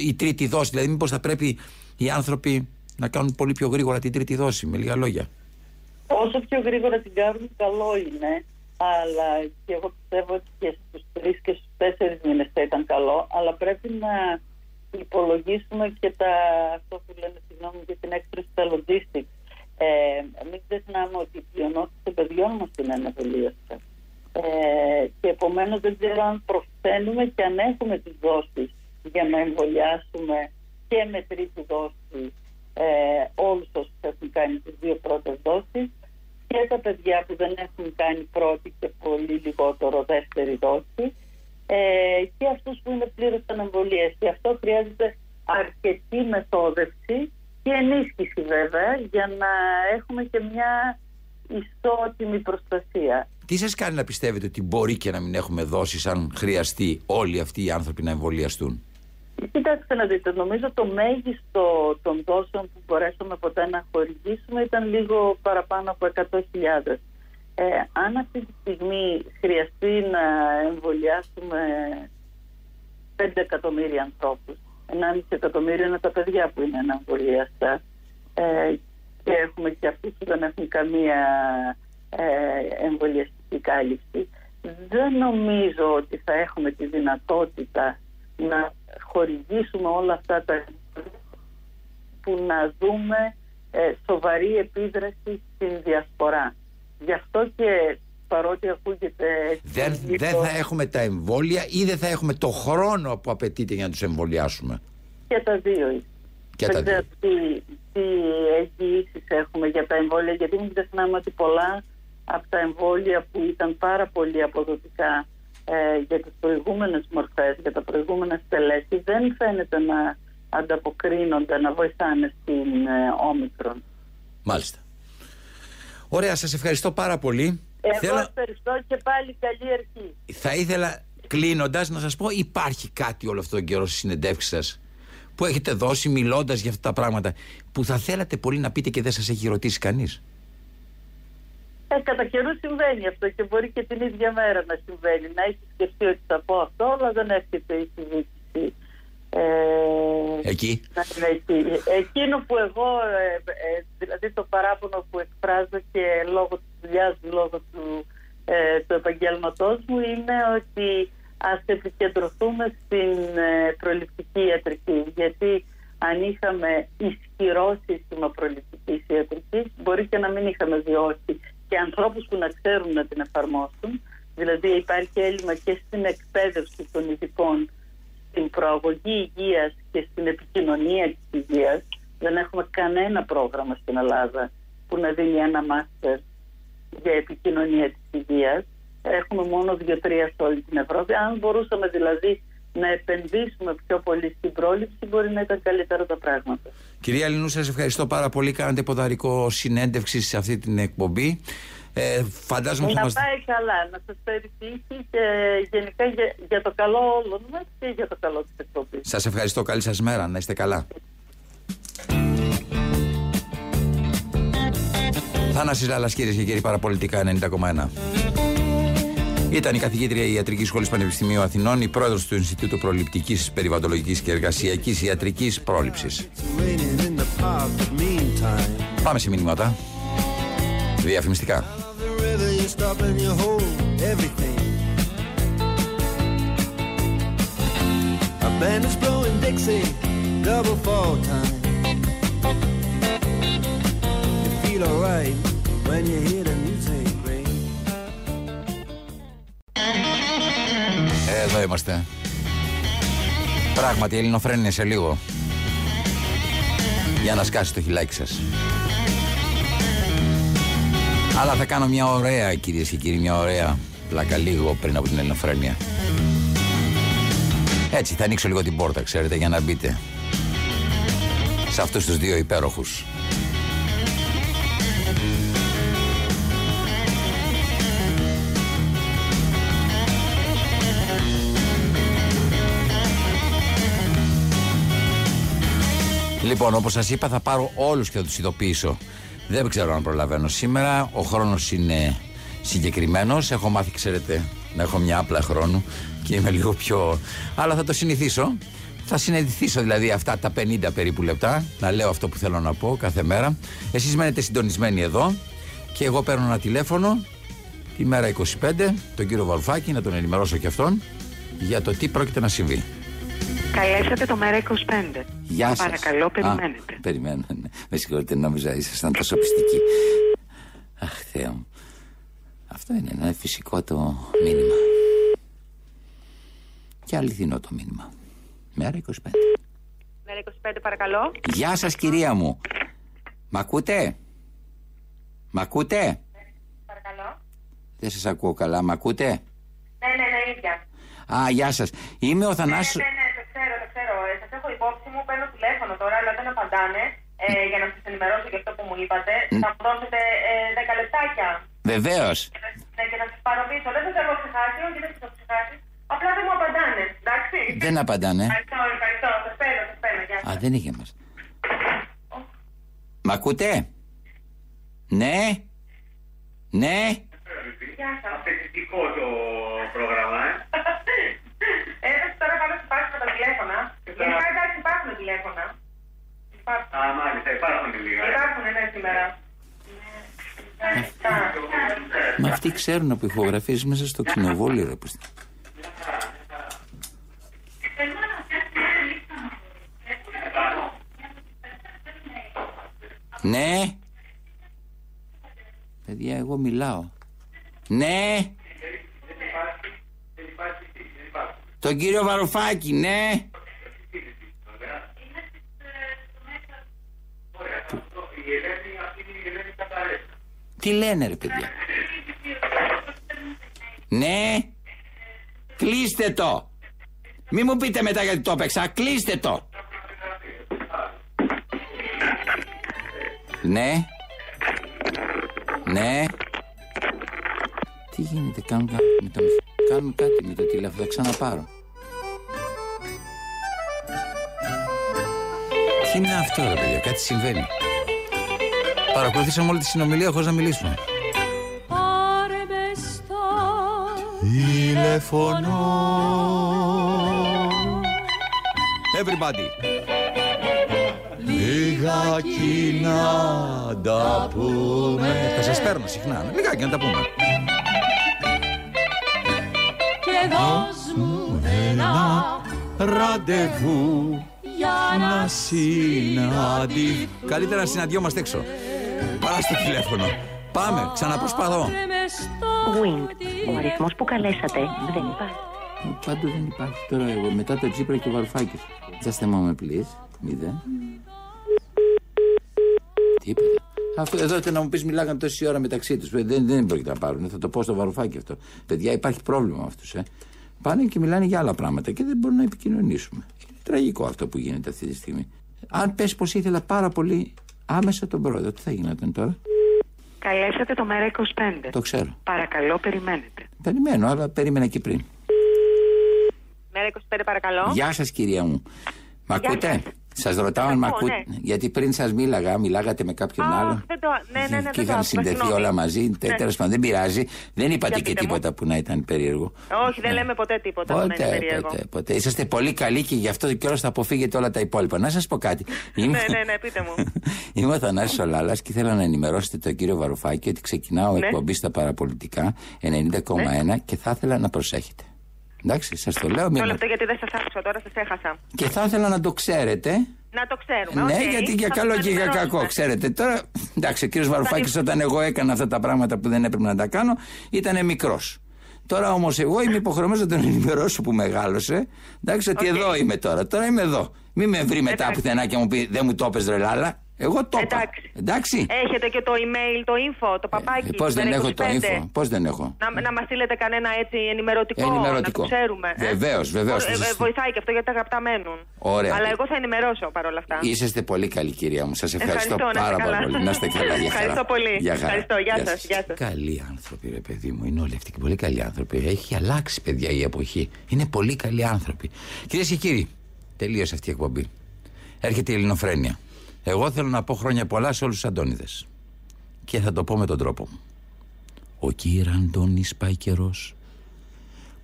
η τρίτη δόση? Δηλαδή μήπως θα πρέπει οι άνθρωποι να κάνουν πολύ πιο γρήγορα την τρίτη δόση, με λίγα λόγια? Όσο πιο γρήγορα την κάνουν, καλό είναι, αλλά και εγώ πιστεύω ότι και στους 3 και στους 4 μήνες θα ήταν καλό, αλλά πρέπει να υπολογίσουμε και αυτό που λένε, συγγνώμη, για την extra logistics. Μην ξεχνάμε ότι η πλειονότητα των παιδιών μας είναι αναβολίαστα. Και επομένως δεν ξέρω αν προφθαίνουμε και αν έχουμε τις δόσεις για να εμβολιάσουμε και με τρίτη δόση όλους όσους έχουν κάνει τις 2 πρώτες δόσεις και τα παιδιά που δεν έχουν κάνει πρώτη και πολύ λιγότερο δεύτερη δόση και αυτούς που είναι πλήρως ανεμβολίες, και αυτό χρειάζεται αρκετή μεθόδευση και ενίσχυση βέβαια για να έχουμε και μια ισότιμη προστασία. Τι σας κάνει να πιστεύετε ότι μπορεί και να μην έχουμε δόσεις αν χρειαστεί όλοι αυτοί οι άνθρωποι να εμβολιαστούν? Κοιτάξτε να δείτε, νομίζω το μέγιστο των δόσεων που μπορέσαμε ποτέ να χορηγήσουμε ήταν λίγο παραπάνω από 100.000. Αν αυτή τη στιγμή χρειαστεί να εμβολιάσουμε 5 εκατομμύρια ανθρώπους, 1,5 εκατομμύριο είναι τα παιδιά που είναι ανεμβολιαστά και έχουμε και αυτούς που δεν έχουν καμία εμβολιαστική κάλυψη, δεν νομίζω ότι θα έχουμε τη δυνατότητα να χορηγήσουμε όλα αυτά τα που να δούμε σοβαρή επίδραση στην διασπορά. Γι' αυτό και παρότι ακούγεται... Δεν θα έχουμε τα εμβόλια ή δεν θα έχουμε το χρόνο που απαιτείται για να τους εμβολιάσουμε. Και τα δύο. Δεν ξέρω τι εγγυήσεις έχουμε για τα εμβόλια, γιατί μην ξεχνάμε ότι πολλά από τα εμβόλια που ήταν πάρα πολύ αποδοτικά για τις προηγούμενες μορφές, για τα προηγούμενα στελέχη, δεν φαίνεται να ανταποκρίνονται, να βοηθάνε στην όμικρον. Μάλιστα. Ωραία, σας ευχαριστώ πάρα πολύ. Ευχαριστώ και πάλι, καλή αρχή. Θα ήθελα κλείνοντας να σας πω, υπάρχει κάτι όλο αυτόν τον καιρό στη συνεντεύξη σας που έχετε δώσει μιλώντας για αυτά τα πράγματα που θα θέλατε πολύ να πείτε και δεν σας έχει ρωτήσει κανείς? Κατά καιρού συμβαίνει αυτό και μπορεί και την ίδια μέρα να συμβαίνει. Να έχει σκεφτεί ότι θα πω αυτό, αλλά δεν έρχεται η συζήτηση. Εκεί. Εκείνο που εγώ, δηλαδή το παράπονο που εκφράζω και λόγω της δουλειάς μου, λόγω του επαγγέλματός μου, είναι ότι ας επικεντρωθούμε στην προληπτική ιατρική. Γιατί αν είχαμε ισχυρό σύστημα προληπτικής ιατρικής, μπορεί και να μην είχαμε διώσει και ανθρώπους που να ξέρουν να την εφαρμόσουν. Δηλαδή υπάρχει έλλειμμα και στην εκπαίδευση των ειδικών, στην προαγωγή υγείας και στην επικοινωνία της υγείας. Δεν έχουμε κανένα πρόγραμμα στην Ελλάδα που να δίνει ένα μάστερ για επικοινωνία της υγείας. Έχουμε μόνο 2-3 σε όλη την Ευρώπη. Αν μπορούσαμε δηλαδή να επενδύσουμε πιο πολύ στην πρόληψη, μπορεί να ήταν καλύτερα τα πράγματα. Κυρία Λινού, σας ευχαριστώ πάρα πολύ. Κάνατε ποδαρικό συνέντευξη σε αυτή την εκπομπή. Φαντάζομαι να πάει καλά, να σας περιποιήσει και γενικά για το καλό όλων μας και για το καλό της εκπομπής. Σας ευχαριστώ. Καλή σας μέρα. Να είστε καλά. Θανάσης Λάλας, κυρίες και κύριοι, Παραπολιτικά 90,1. Ήταν η καθηγήτρια Ιατρικής Σχολής Πανεπιστημίου Αθηνών, η πρόεδρος του Ινστιτούτου Προληπτικής, Περιβαλλοντολογικής και Εργασιακής Ιατρικής Πρόληψης. Πάμε σε μηνύματα. Διαφημιστικά. Εδώ είμαστε. Πράγματι, η Ελληνοφρένη είναι σε λίγο. Για να σκάσει το χιλάκι σας. Αλλά θα κάνω μια ωραία, κυρίες και κύριοι, μια ωραία πλάκα λίγο πριν από την Ελληνοφρένεια. Έτσι, θα ανοίξω λίγο την πόρτα, ξέρετε, για να μπείτε σε αυτούς τους δύο υπέροχους. Λοιπόν, όπως σας είπα, θα πάρω όλους και θα τους ειδοποιήσω. Δεν ξέρω αν προλαβαίνω σήμερα. Ο χρόνος είναι συγκεκριμένος. Έχω μάθει, ξέρετε, να έχω μια άπλα χρόνου και είμαι λίγο πιο... Αλλά θα το συνηθίσω. Θα συνηθίσω δηλαδή αυτά τα 50 περίπου λεπτά να λέω αυτό που θέλω να πω κάθε μέρα. Εσείς μένετε συντονισμένοι εδώ και εγώ παίρνω ένα τηλέφωνο τη μέρα 25 τον κύριο Βαρουφάκη, να τον ενημερώσω και αυτόν για το τι πρόκειται να συμβεί. Καλέσατε το μέρα 25. Γεια σας. Παρακαλώ, περιμένετε. Περιμένω, ναι. Με συγχωρείτε, νόμιζα ήσασταν τόσο πιστικοί. Αχ, Θεέ μου. Αυτό είναι ένα φυσικό το μήνυμα. Και αληθινό το μήνυμα. Μέρα 25. Μέρα 25, παρακαλώ. Γεια σας, κυρία μου. Μ' ακούτε? Μ' ακούτε? Παρακαλώ. Δεν σας ακούω καλά, μ' ακούτε? Ναι, ίδια. Α, γεια σας. Είμαι ο Θανάσης... Ναι, το ξέρω. Σας έχω υπόψη μου, παίρνω τηλέφωνο τώρα, αλλά δεν απαντάνε. Για να σας ενημερώσω για αυτό που μου είπατε, θα μου δώσετε 10 λεπτάκια. Βεβαίως. Ναι, και να σας παροποιήσω. Δεν σας έχω ξεχάσει, όχι δεν σας έχω ξεχάσει. Απλά δεν μου απαντάνε, εντάξει. Δεν απαντάνε. Ευχαριστώ. Σας παίρνω. Γεια σας. Α, δεν είχε μας. Μ' ακούτε? Ναι. Γεια σας. Απαιτητικό το πρόγραμμα, Τώρα πάνω που υπάρχουν τα τηλέφωνα. Γενικά εντάξει υπάρχουν τηλέφωνα. Α, μάλιστα, υπάρχουν σήμερα. Μα αυτοί ξέρουν από ηχογραφίες μέσα στο κοινοβούλιο, ρε. Ναι. Παιδιά, εγώ μιλάω. Ναι. Τον κύριο Βαρουφάκη, ναι. Τι λένε, ρε παιδιά. Ναι. Κλείστε το. Μη μου πείτε μετά γιατί το έπαιξα. Κλείστε το. Ναι. Ναι. Τι γίνεται, κάνουν κάτι με το τηλέφωνο, θα ξαναπάρω. Τι είναι αυτό, ρε παιδιά, κάτι συμβαίνει. Παρακολουθήσαμε όλη τη συνομιλία χωρίς να μιλήσουμε. Πάρε με στο τηλέφωνο. Everybody. Λιγάκι να τα πούμε. Θα σας παίρνω συχνά, λιγάκι να τα πούμε. Και δώσ' μου ένα ραντεβού για να συναντηθούμε. Καλύτερα να συναντιόμαστε έξω παρά στο τηλέφωνο. Πάμε, ξαναπροσπαθώ. Win, ο αριθμός που καλέσατε δεν υπάρχει. Πάντως δεν υπάρχει τώρα εγώ, μετά το Τσίπρα και ο Βαρουφάκης. Just a moment please, μηδέν. Αυτό, εδώ ήταν να μου πεις μιλάγανε τόση ώρα μεταξύ τους. Δεν πρόκειται να πάρουν. Θα το πω στο Βαρουφάκι αυτό. Παιδιά, υπάρχει πρόβλημα με αυτούς. Πάνε και μιλάνε για άλλα πράγματα και δεν μπορούν να επικοινωνήσουμε. Είναι τραγικό αυτό που γίνεται αυτή τη στιγμή. Αν πες πως ήθελα πάρα πολύ άμεσα τον πρόεδρο, τι θα γινόταν τώρα. Καλέσατε το Μέρα 25. Το ξέρω. Παρακαλώ, περιμένετε. Περιμένω, αλλά περίμενα και πριν. Μέρα 25, παρακαλώ. Γεια σας, κυρία μου. Μ' ακούτε? Σας ρωτάω αν μ' ακούτε, ναι. Γιατί πριν σας μίλαγα, μιλάγατε με κάποιον άλλο. Ναι, και είχαν συνδεθεί όλα μαζί. Τέλος πάντων, δεν πειράζει. Δεν είπατε και τίποτα που να ήταν περίεργο. Όχι, δεν λέμε ποτέ τίποτα που να είναι περίεργο. Ποτέ. Είσαστε πολύ καλοί και γι' αυτό και όλος θα αποφύγετε όλα τα υπόλοιπα. Να σας πω κάτι. Ναι, πείτε μου. Είμαι ο Θανάσης ο Λάλας και ήθελα να ενημερώσετε τον κύριο Βαρουφάκη ότι ξεκινάω εκπομπή στα Παραπολιτικά 90,1 και θα ήθελα να προσέχετε. Εντάξει, σας το λέω. Το λεπτό γιατί δεν σας άκουσα, τώρα σας έχασα. Και θα ήθελα να το ξέρετε. Να το ξέρουμε. Ναι, okay. Γιατί για καλό και για κακό, ξέρετε. Τώρα, εντάξει, ο κύριος Βαρουφάκης όταν εγώ έκανα αυτά τα πράγματα που δεν έπρεπε να τα κάνω, ήτανε μικρός. Τώρα όμως εγώ είμαι υποχρεωμένος να τον ενημερώσω που μεγάλωσε. Εντάξει, ότι εδώ είμαι τώρα. Τώρα είμαι εδώ. Μην με βρει μετά πουθενά και μου πει δεν μου το έπες ρε Λάλα. Εγώ το είπα. Εντάξει. Έχετε και το email, το info, το παπάκι. Πώς δεν έχω το info, πώς δεν έχω. Να μας στείλετε κανένα έτσι ενημερωτικό. Να το ξέρουμε. Βεβαίως. Βοηθάει και αυτό γιατί τα γραπτά μένουν. Ωραία. Αλλά εγώ θα ενημερώσω παρόλα αυτά. Είσαστε πολύ καλή, κυρία μου. Σας ευχαριστώ πάρα πολύ. Να είστε καλά. Για χαρά. Ευχαριστώ πολύ. Γεια σας. Καλοί άνθρωποι, ρε παιδί μου. Είναι όλοι αυτοί και πολύ καλοί άνθρωποι. Έχει αλλάξει, παιδιά, η εποχή. Είναι πολύ καλοί άνθρωποι. Κυρίες και κύριοι, τελείωσε αυτή η εκπομπή. Έρχεται η Ελληνοφρένεια. Εγώ θέλω να πω χρόνια πολλά σε όλους τους Αντώνιδες. Και θα το πω με τον τρόπο μου. Ο κύριε Αντώνης πάει καιρός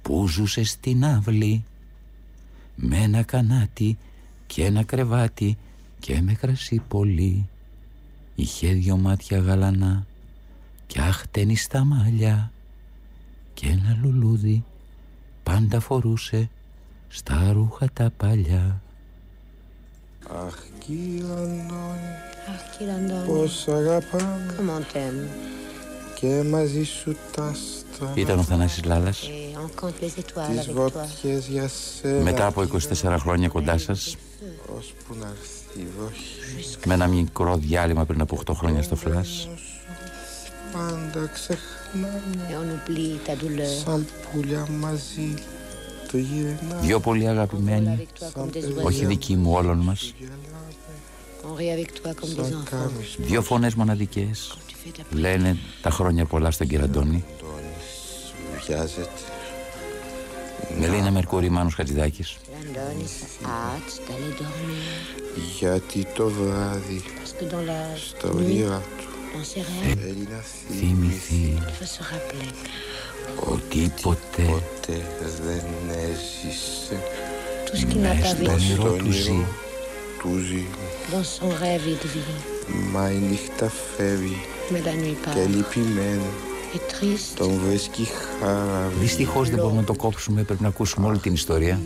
που ζούσε στην αυλή με ένα κανάτι και ένα κρεβάτι και με κρασί πολύ. Είχε δυο μάτια γαλανά και άχτενη στα μαλλιά και ένα λουλούδι πάντα φορούσε στα ρούχα τα παλιά. Αχ, κύριε Αντώνη, πώς αγαπάμε. Και μαζί σου τα στραβά. Ήταν ο Θανάσης Λάλας. Τις βότιες για σένα. Μετά από 24 χρόνια κοντά σας. Με ένα μικρό διάλειμμα πριν από 8 χρόνια στο φλάς. Πάντα ξεχνάμε. Σαν πουλιά μαζί. Δυο πολύ αγαπημένοι, όχι δικοί μου, όλων μας. Δυο φωνές μοναδικές, λένε τα χρόνια πολλά στον κύριο Αντώνη. Μελίνα Μερκούρη, Μάνος Χατζηδάκης. Γιατί το βράδυ στα όνειρά του θυμηθεί ότι ποτέ δεν έζησε μέσα στο όνειρό του ζει. Μα η νύχτα φεύγει και λυπημένη Δυστυχώς δεν μπορούμε να το κόψουμε, πρέπει να ακούσουμε όλη την ιστορία.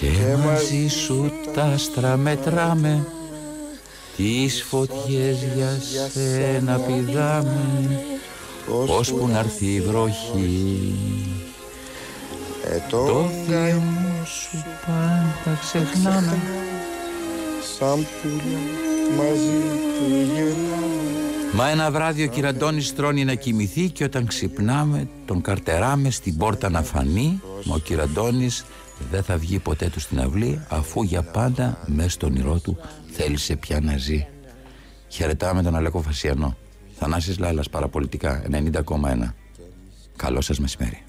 Και μαζί σου τα άστρα μετράμε, τις φωτιές για σένα πηδάμε, ώσπου να'ρθεί η βροχή. Το θείο σου πάντα ξεχνάμε, σαν πουλιά μαζί του γυρνάμε. Μα ένα βράδυ ο Κυραντώνης τρώνει να κοιμηθεί και όταν ξυπνάμε τον καρτεράμε στην πόρτα να φανεί. Μα ο Κυραντώνης δεν θα βγει ποτέ του στην αυλή, αφού για πάντα μέσα στο όνειρό του θέλησε πια να ζει. Χαιρετάμε τον Αλέκο Φασιανό. Θανάσης Λάλας, Παραπολιτικά, 90,1. Καλό σας μεσημέρι.